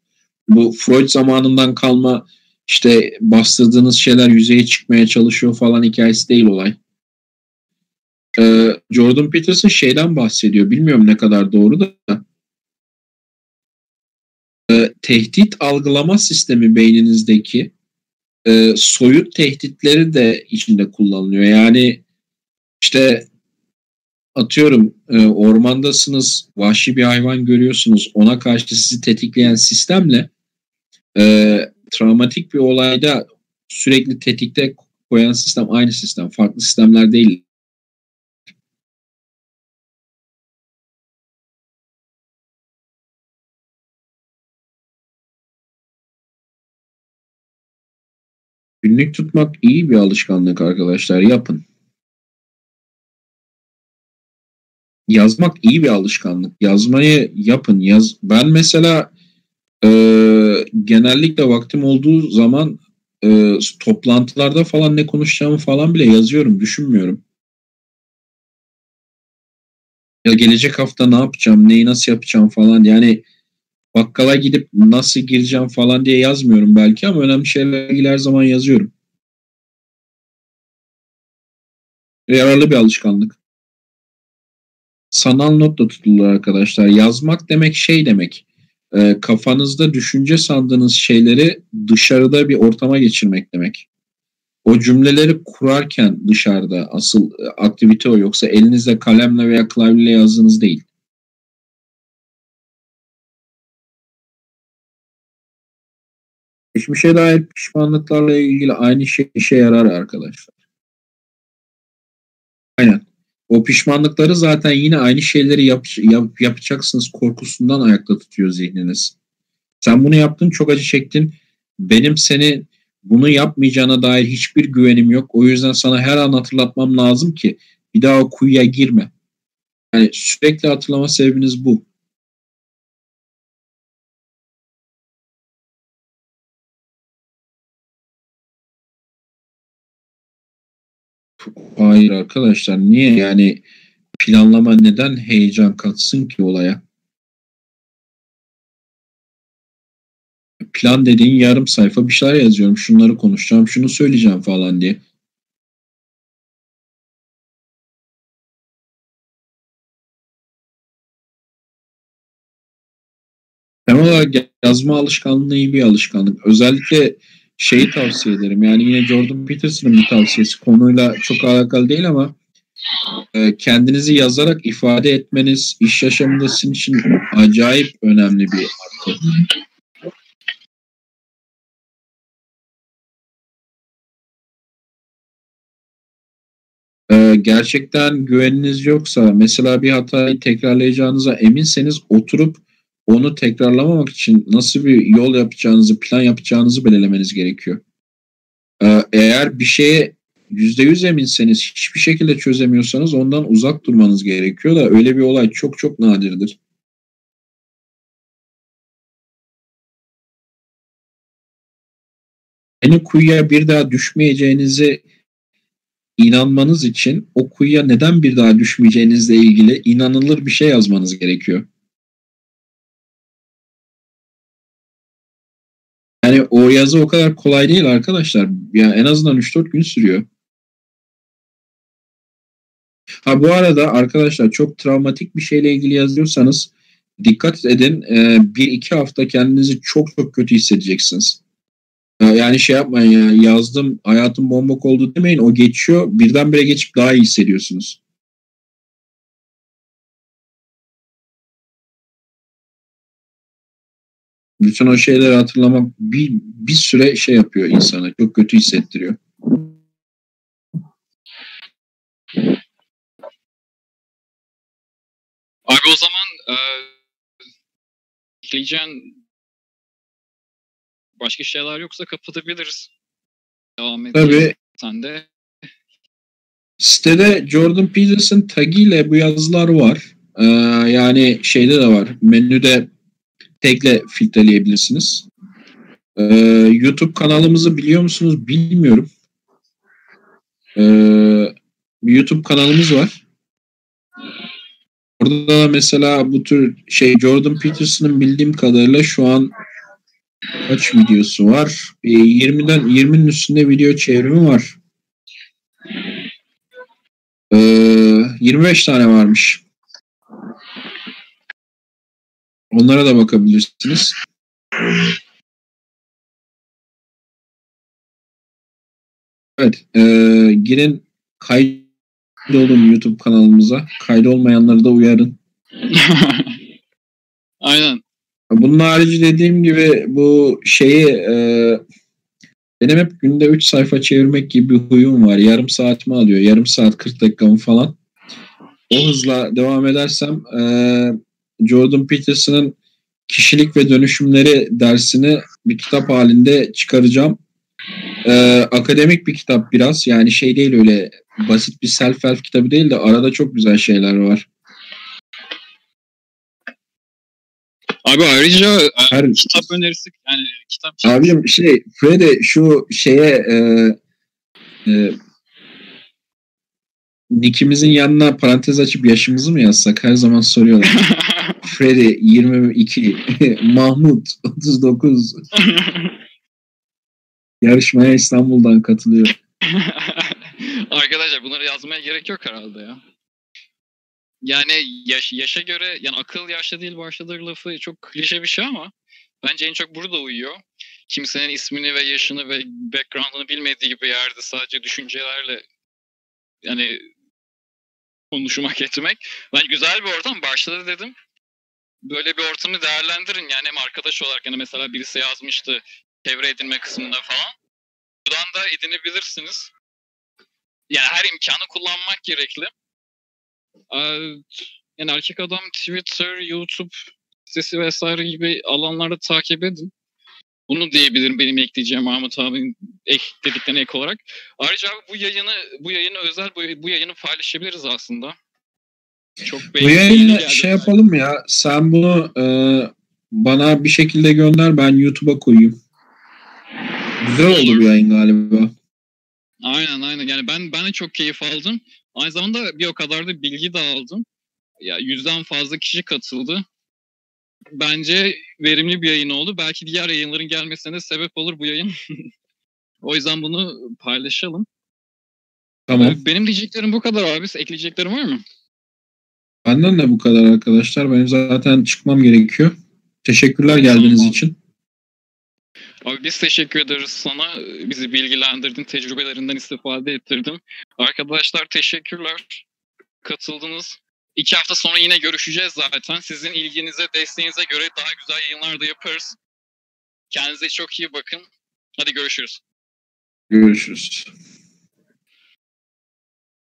Bu Freud zamanından kalma işte bastırdığınız şeyler yüzeye çıkmaya çalışıyor falan hikayesi değil olay. Jordan Peterson şeyden bahsediyor. Bilmiyorum ne kadar doğru da. Tehdit algılama sistemi beyninizdeki soyut tehditleri de içinde kullanılıyor. Yani işte atıyorum ormandasınız, vahşi bir hayvan görüyorsunuz, ona karşı sizi tetikleyen sistemle travmatik bir olayda sürekli tetikte koyan sistem aynı sistem. Farklı sistemler değil. Günlük tutmak iyi bir alışkanlık arkadaşlar. Yapın. Yazmak iyi bir alışkanlık. Yazmayı yapın. Ben mesela genellikle vaktim olduğu zaman toplantılarda falan ne konuşacağımı falan bile yazıyorum. Düşünmüyorum. Ya gelecek hafta ne yapacağım, neyi nasıl yapacağım falan. Yani bakkala gidip nasıl gireceğim falan diye yazmıyorum belki, ama önemli şeylerle ilgili her zaman yazıyorum. Yararlı bir alışkanlık. Sanal not da tutulur arkadaşlar. Yazmak demek şey demek. Kafanızda düşünce sandığınız şeyleri dışarıda bir ortama geçirmek demek. O cümleleri kurarken dışarıda asıl aktivite o, yoksa elinizle kalemle veya klavyeyle yazdığınız değil. Hiçbir şeye dair pişmanlıklarla ilgili aynı şey işe yarar arkadaşlar. Aynen. O pişmanlıkları zaten yine aynı şeyleri yapacaksınız korkusundan ayakta tutuyor zihniniz. Sen bunu yaptın, çok acı çektin. Benim seni bunu yapmayacağına dair hiçbir güvenim yok. O yüzden sana her an hatırlatmam lazım ki bir daha o kuyuya girme. Yani sürekli hatırlama sebebiniz bu. Hayır arkadaşlar, niye yani planlama neden heyecan katsın ki olaya? Plan dediğin yarım sayfa bir şeyler yazıyorum, şunları konuşacağım, şunu söyleyeceğim falan diye. Temel olarak yazma alışkanlığı iyi bir alışkanlık. Özellikle şeyi tavsiye ederim. Yani yine Jordan Peterson'ın bir tavsiyesi, konuyla çok alakalı değil ama kendinizi yazarak ifade etmeniz iş yaşamında sizin için acayip önemli bir artı. Gerçekten güveniniz yoksa, mesela bir hatayı tekrarlayacağınıza eminseniz, oturup onu tekrarlamamak için nasıl bir yol yapacağınızı, plan yapacağınızı belirlemeniz gerekiyor. Eğer bir şeye %100 eminseniz, hiçbir şekilde çözemiyorsanız ondan uzak durmanız gerekiyor da öyle bir olay çok çok nadirdir. Aynı kuyuya bir daha düşmeyeceğinizi inanmanız için o kuyuya neden bir daha düşmeyeceğinizle ilgili inanılır bir şey yazmanız gerekiyor. Yani o yazı o kadar kolay değil arkadaşlar. Yani en azından 3-4 gün sürüyor. Ha bu arada arkadaşlar, çok travmatik bir şeyle ilgili yazıyorsanız dikkat edin. 1-2 hafta kendinizi çok çok kötü hissedeceksiniz. Yani şey yapmayın ya, yazdım hayatım bombok oldu demeyin, o geçiyor. Birdenbire geçip daha iyi hissediyorsunuz. Bütün o şeyleri hatırlamak bir süre şey yapıyor insana, çok kötü hissettiriyor. Abi o zaman ekleyeceğin başka şeyler yoksa kapatabiliriz. Devam edelim. Tabii. Sen de. Sitede Jordan Peterson tagiyle bu yazılar var. Yani şeyde de var. Menüde tagle filtreleyebilirsiniz. YouTube kanalımızı biliyor musunuz? Bilmiyorum. Bir YouTube kanalımız var. Orada mesela bu tür şey, Jordan Peterson'ın bildiğim kadarıyla şu an kaç videosu var? 20'nin üstünde video çevrimi var. 25 tane varmış. Onlara da bakabilirsiniz. Evet. Girin, kaydolun YouTube kanalımıza. Kaydolmayanları da uyarın. Aynen. Bunun harici dediğim gibi bu şeyi benim hep günde 3 sayfa çevirmek gibi bir huyum var. Yarım saatimi alıyor. Yarım saat 40 dakikamı falan. O hızla devam edersem Jordan Peterson'ın Kişilik ve Dönüşümleri dersini bir kitap halinde çıkaracağım. Akademik bir kitap biraz. Yani şey değil, öyle basit bir self-help kitabı değil de arada çok güzel şeyler var. Abi ayrıca kitap önerisi, yani kitap. Abim şey Fred'e şu şeye nickimizin yanına parantez açıp yaşımızı mı yazsak? Her zaman soruyorlar. Freddy 22, Mahmut 39. Yarışmaya İstanbul'dan katılıyor. Arkadaşlar bunları yazmaya gerek yok herhalde ya. Yani yaşa göre, yani akıl yaşta değil başladır lafı çok klişe bir şey ama bence en çok burada uyuyor. Kimsenin ismini ve yaşını ve background'ını bilmediği bir yerde sadece düşüncelerle yani konuşmak etmek. Bence güzel bir ortam. Başta da dedim. Böyle bir ortamı değerlendirin. Yani hem arkadaş olarak, yani mesela birisi yazmıştı çevre edinme kısmında falan. Buradan da edinebilirsiniz. Yani her imkanı kullanmak gerekli. Yani Erkek Adam Twitter, YouTube sitesi vesaire gibi alanlarda takip edin. Bunu diyebilirim benim ekleyeceğim Ahmet abinin dediklerine ek olarak. Ayrıca abi bu yayını özel bu yayını paylaşabiliriz aslında. Çok bu yayını şey yapalım ya, sen bunu bana bir şekilde gönder, ben YouTube'a koyayım. Güzel oldu bu yayın galiba. Aynen yani ben de çok keyif aldım. Aynı zamanda bir o kadar da bilgi de aldım. Ya 100'den fazla kişi katıldı. Bence verimli bir yayın oldu. Belki diğer yayınların gelmesine de sebep olur bu yayın. O yüzden bunu paylaşalım. Tamam. Benim diyeceklerim bu kadar abi. Ekleyeceklerim var mı? Benden de bu kadar arkadaşlar. Benim zaten çıkmam gerekiyor. Teşekkürler geldiğiniz için. Abi biz teşekkür ederiz sana. Bizi bilgilendirdin, tecrübelerinden istifade ettirdin. Arkadaşlar teşekkürler. Katıldınız. 2 hafta sonra yine görüşeceğiz zaten. Sizin ilginize, desteğinize göre daha güzel yayınlar da yaparız. Kendinize çok iyi bakın. Hadi görüşürüz. Görüşürüz.